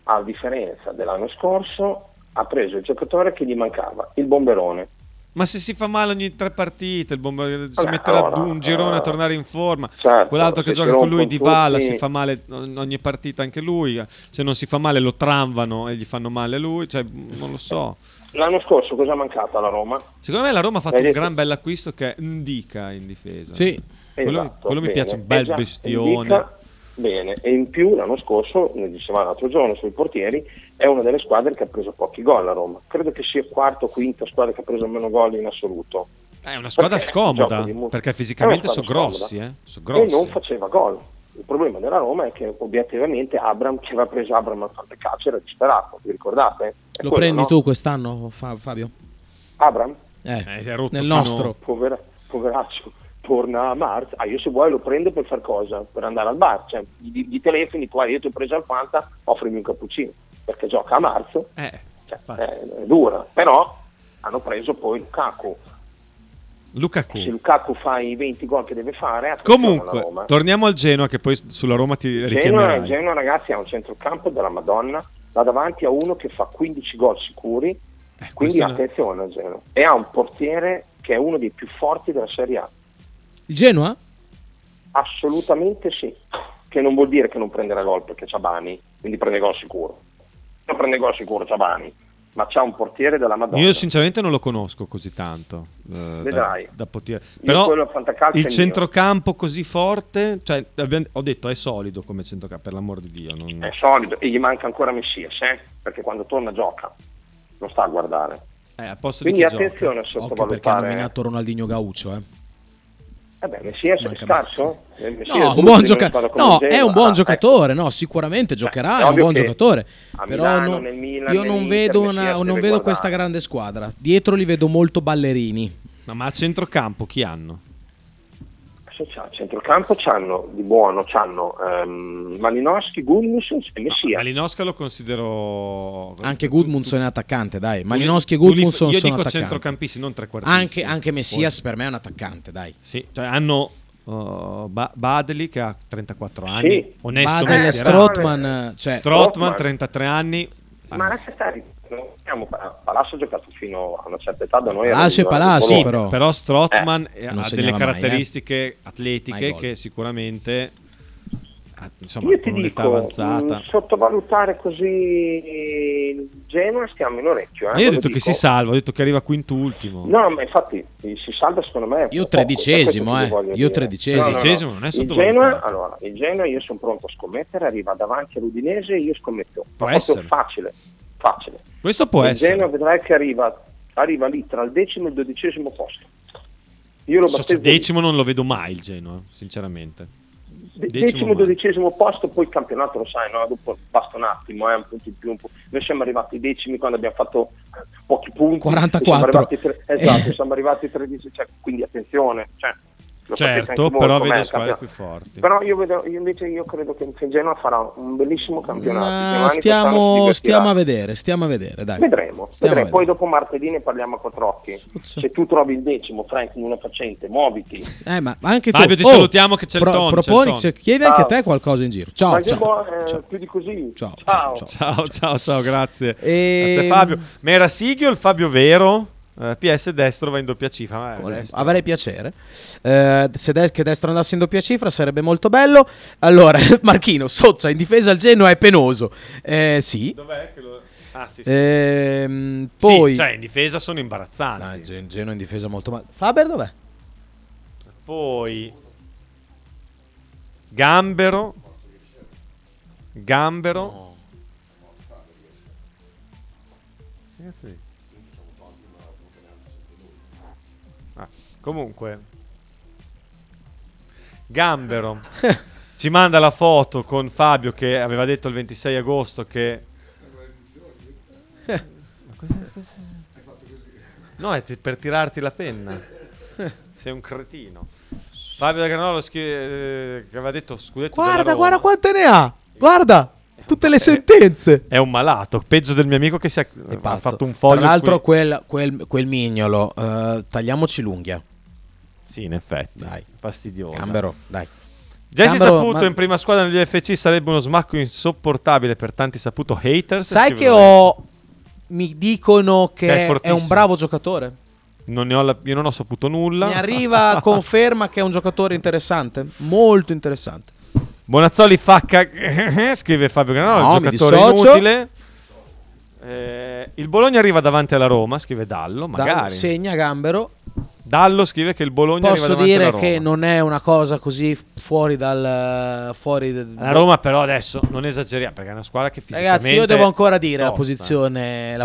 a differenza dell'anno scorso, ha preso il giocatore che gli mancava, il bomberone. Ma se si fa male ogni 3 partite, il bomberone si metterà un girone a tornare in forma. Certo, quell'altro che gioca con lui, Dybala, si fa male ogni partita anche lui. Se non si fa male lo tramvano e gli fanno male lui, cioè non lo so. L'anno scorso cosa è mancato alla Roma? Secondo me la Roma ha fatto un gran bell'acquisto che è Ndika in difesa. Sì, quello mi piace, un bel bestione. Ndika, bene, e in più l'anno scorso, ne dicevamo l'altro giorno sui portieri, è una delle squadre che ha preso pochi gol a Roma. Credo che sia quarta o quinta squadra che ha preso meno gol in assoluto. È una squadra scomoda perché fisicamente sono grossi, e non faceva gol. Il problema della Roma è che obiettivamente Abram, che aveva preso Abram al calcio, era disperato, vi ricordate? Lo prendi tu quest'anno, Fabio? Abram? È rotto nel nostro. Poveraccio. Torna a marzo, io se vuoi lo prendo per far cosa? Per andare al bar, cioè di telefoni, qua io ti ho preso al Fanta, offrimi un cappuccino, perché gioca a marzo, è dura, però hanno preso poi Lukaku. Se Lukaku fa i 20 gol che deve fare, comunque, torniamo al Genoa che poi sulla Roma ti richiamerai. Il Genoa, ragazzi, ha un centrocampo della Madonna, là davanti a uno che fa 15 gol sicuri, quindi attenzione al Genoa, e ha un portiere che è uno dei più forti della Serie A. Il Genoa? Assolutamente sì. Che non vuol dire che non prenderà gol, perché c'ha Bani, quindi prende gol sicuro. Non prende gol sicuro c'ha Bani, ma c'ha un portiere della Madonna. Io sinceramente non lo conosco così tanto. Vedrai. Da poter. Però il centrocampo così forte, cioè ho detto è solido come centrocampo, per l'amor di Dio. È solido e gli manca ancora Messias, perché quando torna gioca, non sta a guardare. A posto quindi di attenzione a sottovalutare. Perché ha nominato Ronaldinho Gaucho, Messias è scarso? È un buon giocatore, no, sicuramente giocherà, è un buon giocatore. Però io non vedo questa grande squadra. Dietro li vedo molto ballerini. Ma a centrocampo chi hanno? A centrocampo c'hanno di buono, Malinowski, Gudmundsson e Messias. Malinowski lo considero anche Gudmundsson è attaccante, dai. Malinowski e Gudmundsson sono attaccanti. Io dico centrocampisti, non trequartisti. Anche Messias per me è un attaccante, dai. Sì, cioè hanno Badeli che ha 34 anni, sì. Onesto Badeli, Strootman 33 anni. Ma lascia stare, Palazzo ha giocato fino a una certa età da noi. Palazzo però Strootman ha delle caratteristiche atletiche che sicuramente insomma, io ti dico, sottovalutare così il Genoa schiamo in orecchio. Io ho detto che si salva, ho detto che arriva quintultimo. No, ma infatti si salva secondo me. Io tredicesimo, io tredicesimo. No. Non è sottovalutato. Il Genoa io sono pronto a scommettere, arriva davanti all'Udinese, io scommetto. Può essere facile. Questo può essere. Il Genoa vedrai che arriva lì tra il 10° e il 12° posto. Io lo battevo. Decimo non lo vedo mai il Genoa, sinceramente. 10° 12° posto, poi il campionato lo sai, no? Dopo basta un attimo, un punto in più, Noi siamo arrivati 10° quando abbiamo fatto pochi punti. 44. Esatto, siamo arrivati 13, cioè, quindi attenzione. Cioè, certo, però vedo squadre più forti. Però io credo che il Genoa farà un bellissimo campionato. Ma stiamo a vedere, dai. Vedremo. Poi dopo martedì ne parliamo a Quattrocchi. Se tu trovi il 10° Frank in una facente, muoviti. Ma anche tu. Fabio, ti salutiamo che c'è il tono. Proponi, chiedi anche a te qualcosa in giro. Ciao. Più di così. Ciao, grazie. Grazie Fabio. Ma era Sigio il Fabio vero? PS destro va in doppia cifra. Avrei piacere che destro andasse in doppia cifra, sarebbe molto bello. Allora Marchino Sozza in difesa al Genoa è penoso. Sì. Dov'è che lo... Ah, sì. Poi sì, cioè in difesa sono imbarazzanti. No, Genoa in difesa molto male. Faber dov'è? Poi Gambero. No. Comunque Gambero ci manda la foto con Fabio che aveva detto il 26 agosto che no, è per tirarti la penna, sei un cretino. Fabio da Granolo che aveva detto scudetto, guarda quante ne ha, guarda tutte le sentenze. È un malato, peggio del mio amico che si ha fatto un foglio. Tra l'altro quel mignolo, tagliamoci l'unghia. Sì, in effetti. Dai. Fastidioso. Gambero, dai. Già si è saputo in prima squadra negli FC sarebbe uno smacco insopportabile per tanti saputo haters. Sai che mi dicono che è un bravo giocatore. Io non ho saputo nulla. Mi arriva conferma che è un giocatore interessante, molto interessante. Bonazzoli facca scrive Fabio Granolo, il giocatore inutile. Il Bologna arriva davanti alla Roma, scrive Dallo, magari. Dallo segna Gambero. Dallo scrive che il Bologna arriva davanti alla Roma. Posso dire che non è una cosa così fuori la Roma, però adesso non esageriamo perché è una squadra che fisicamente, ragazzi, io devo ancora dire la posizione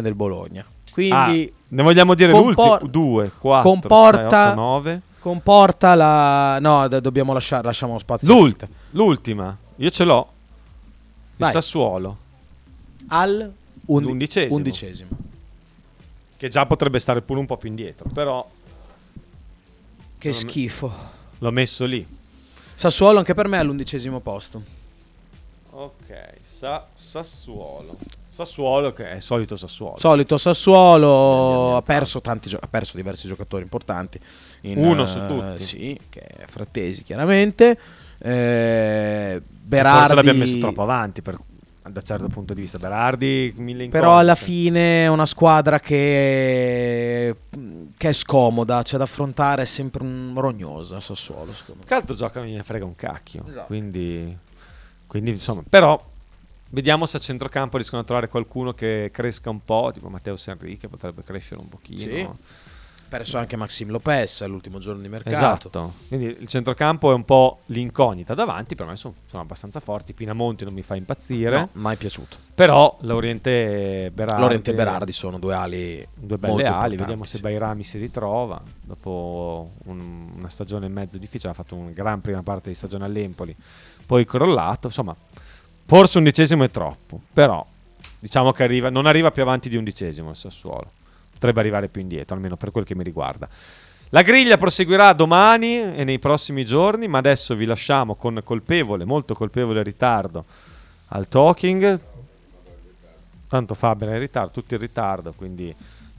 del Bologna. Quindi ne vogliamo dire l'ultimo 2 4 comporta 6, 8, 9. Comporta la... No, dobbiamo lasciamo spazio. L'ultima. Io ce l'ho. Il Sassuolo. Al undicesimo. Che già potrebbe stare pure un po' più indietro, però... Che schifo. L'ho messo lì. Sassuolo anche per me è all'11° posto. Ok, Sassuolo. Sassuolo che è il solito Sassuolo. Ha perso diversi giocatori importanti. Uno su tutti. Sì, che è Frattesi chiaramente. Berardi. Forse l'abbiamo messo troppo avanti da certo punto di vista. Berardi, però alla fine è una squadra che è scomoda. C'è da affrontare sempre un rognosa Sassuolo. Caldo gioca me ne frega un cacchio. Esatto. Quindi insomma, però. Vediamo se a centrocampo riescono a trovare qualcuno che cresca un po', tipo Matteo Sanrique potrebbe crescere un pochino. Sì. Perso anche Maxime Lopez all'ultimo giorno di mercato. Esatto. Quindi il centrocampo è un po' l'incognita. Davanti per me sono abbastanza forti. Pinamonti non mi fa impazzire. No, mai piaciuto. Però Lorente e Berardi sono due ali, due belle ali. Vediamo se Bairami si ritrova dopo una stagione e mezzo difficile. Ha fatto una gran prima parte di stagione all'Empoli, poi crollato. Insomma, forse 11° è troppo, però diciamo che non arriva più avanti di 11° il Sassuolo. Potrebbe arrivare più indietro, almeno per quel che mi riguarda. La griglia proseguirà domani e nei prossimi giorni, ma adesso vi lasciamo con molto colpevole ritardo al talking. Tanto Faber è in ritardo, tutti in ritardo, quindi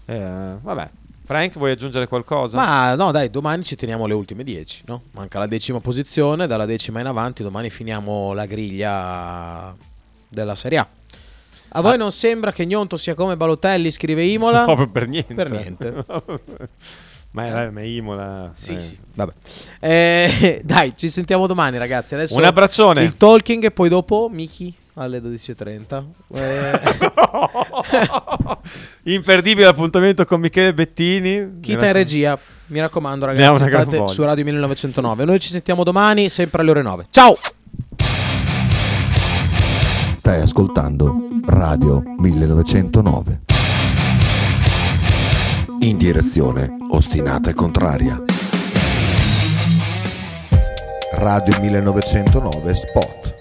vabbè. Frank, vuoi aggiungere qualcosa? Ma no, dai, domani ci teniamo le ultime 10, no? Manca la 10ª posizione, dalla 10ª in avanti domani finiamo la griglia della Serie A. A voi non sembra che Gnonto sia come Balotelli, scrive Imola? Proprio per niente. Ma Imola. Sì, sì. Vabbè. Dai, ci sentiamo domani, ragazzi. Adesso un abbraccione. Il talking e poi dopo Miki alle 12:30. Imperdibile appuntamento con Michele Bettini. Chita in regia. Mi raccomando, ragazzi, state su Radio 1909. Noi ci sentiamo domani, sempre alle ore 9. Ciao. Stai ascoltando Radio 1909. In direzione ostinata e contraria. Radio 1909 Spot.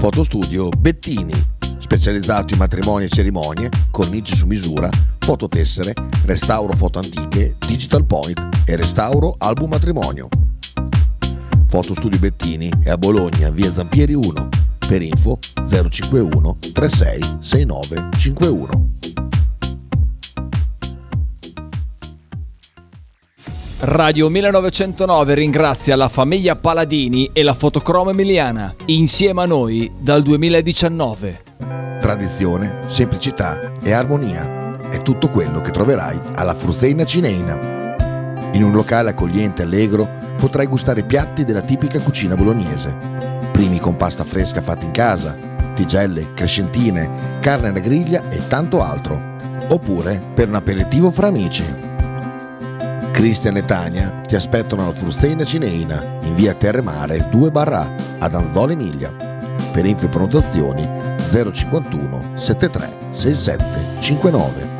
Fotostudio Bettini, specializzato in matrimoni e cerimonie, cornici su misura, fototessere, restauro foto antiche, digital point e restauro album matrimonio. Fotostudio Bettini è a Bologna, via Zampieri 1. Per info 051 36 69 51. Radio 1909 ringrazia la famiglia Paladini e la Fotocromo Emiliana, insieme a noi dal 2019. Tradizione, semplicità e armonia è tutto quello che troverai alla Fursena Cineina. In un locale accogliente e allegro potrai gustare piatti della tipica cucina bolognese, primi con pasta fresca fatta in casa, tigelle, crescentine, carne alla griglia e tanto altro, oppure per un aperitivo fra amici. Cristian e Tania ti aspettano alla Fursena Cineina in via Terremare 2/A ad Anzola Emilia. Per info e prenotazioni 051 73 67 59.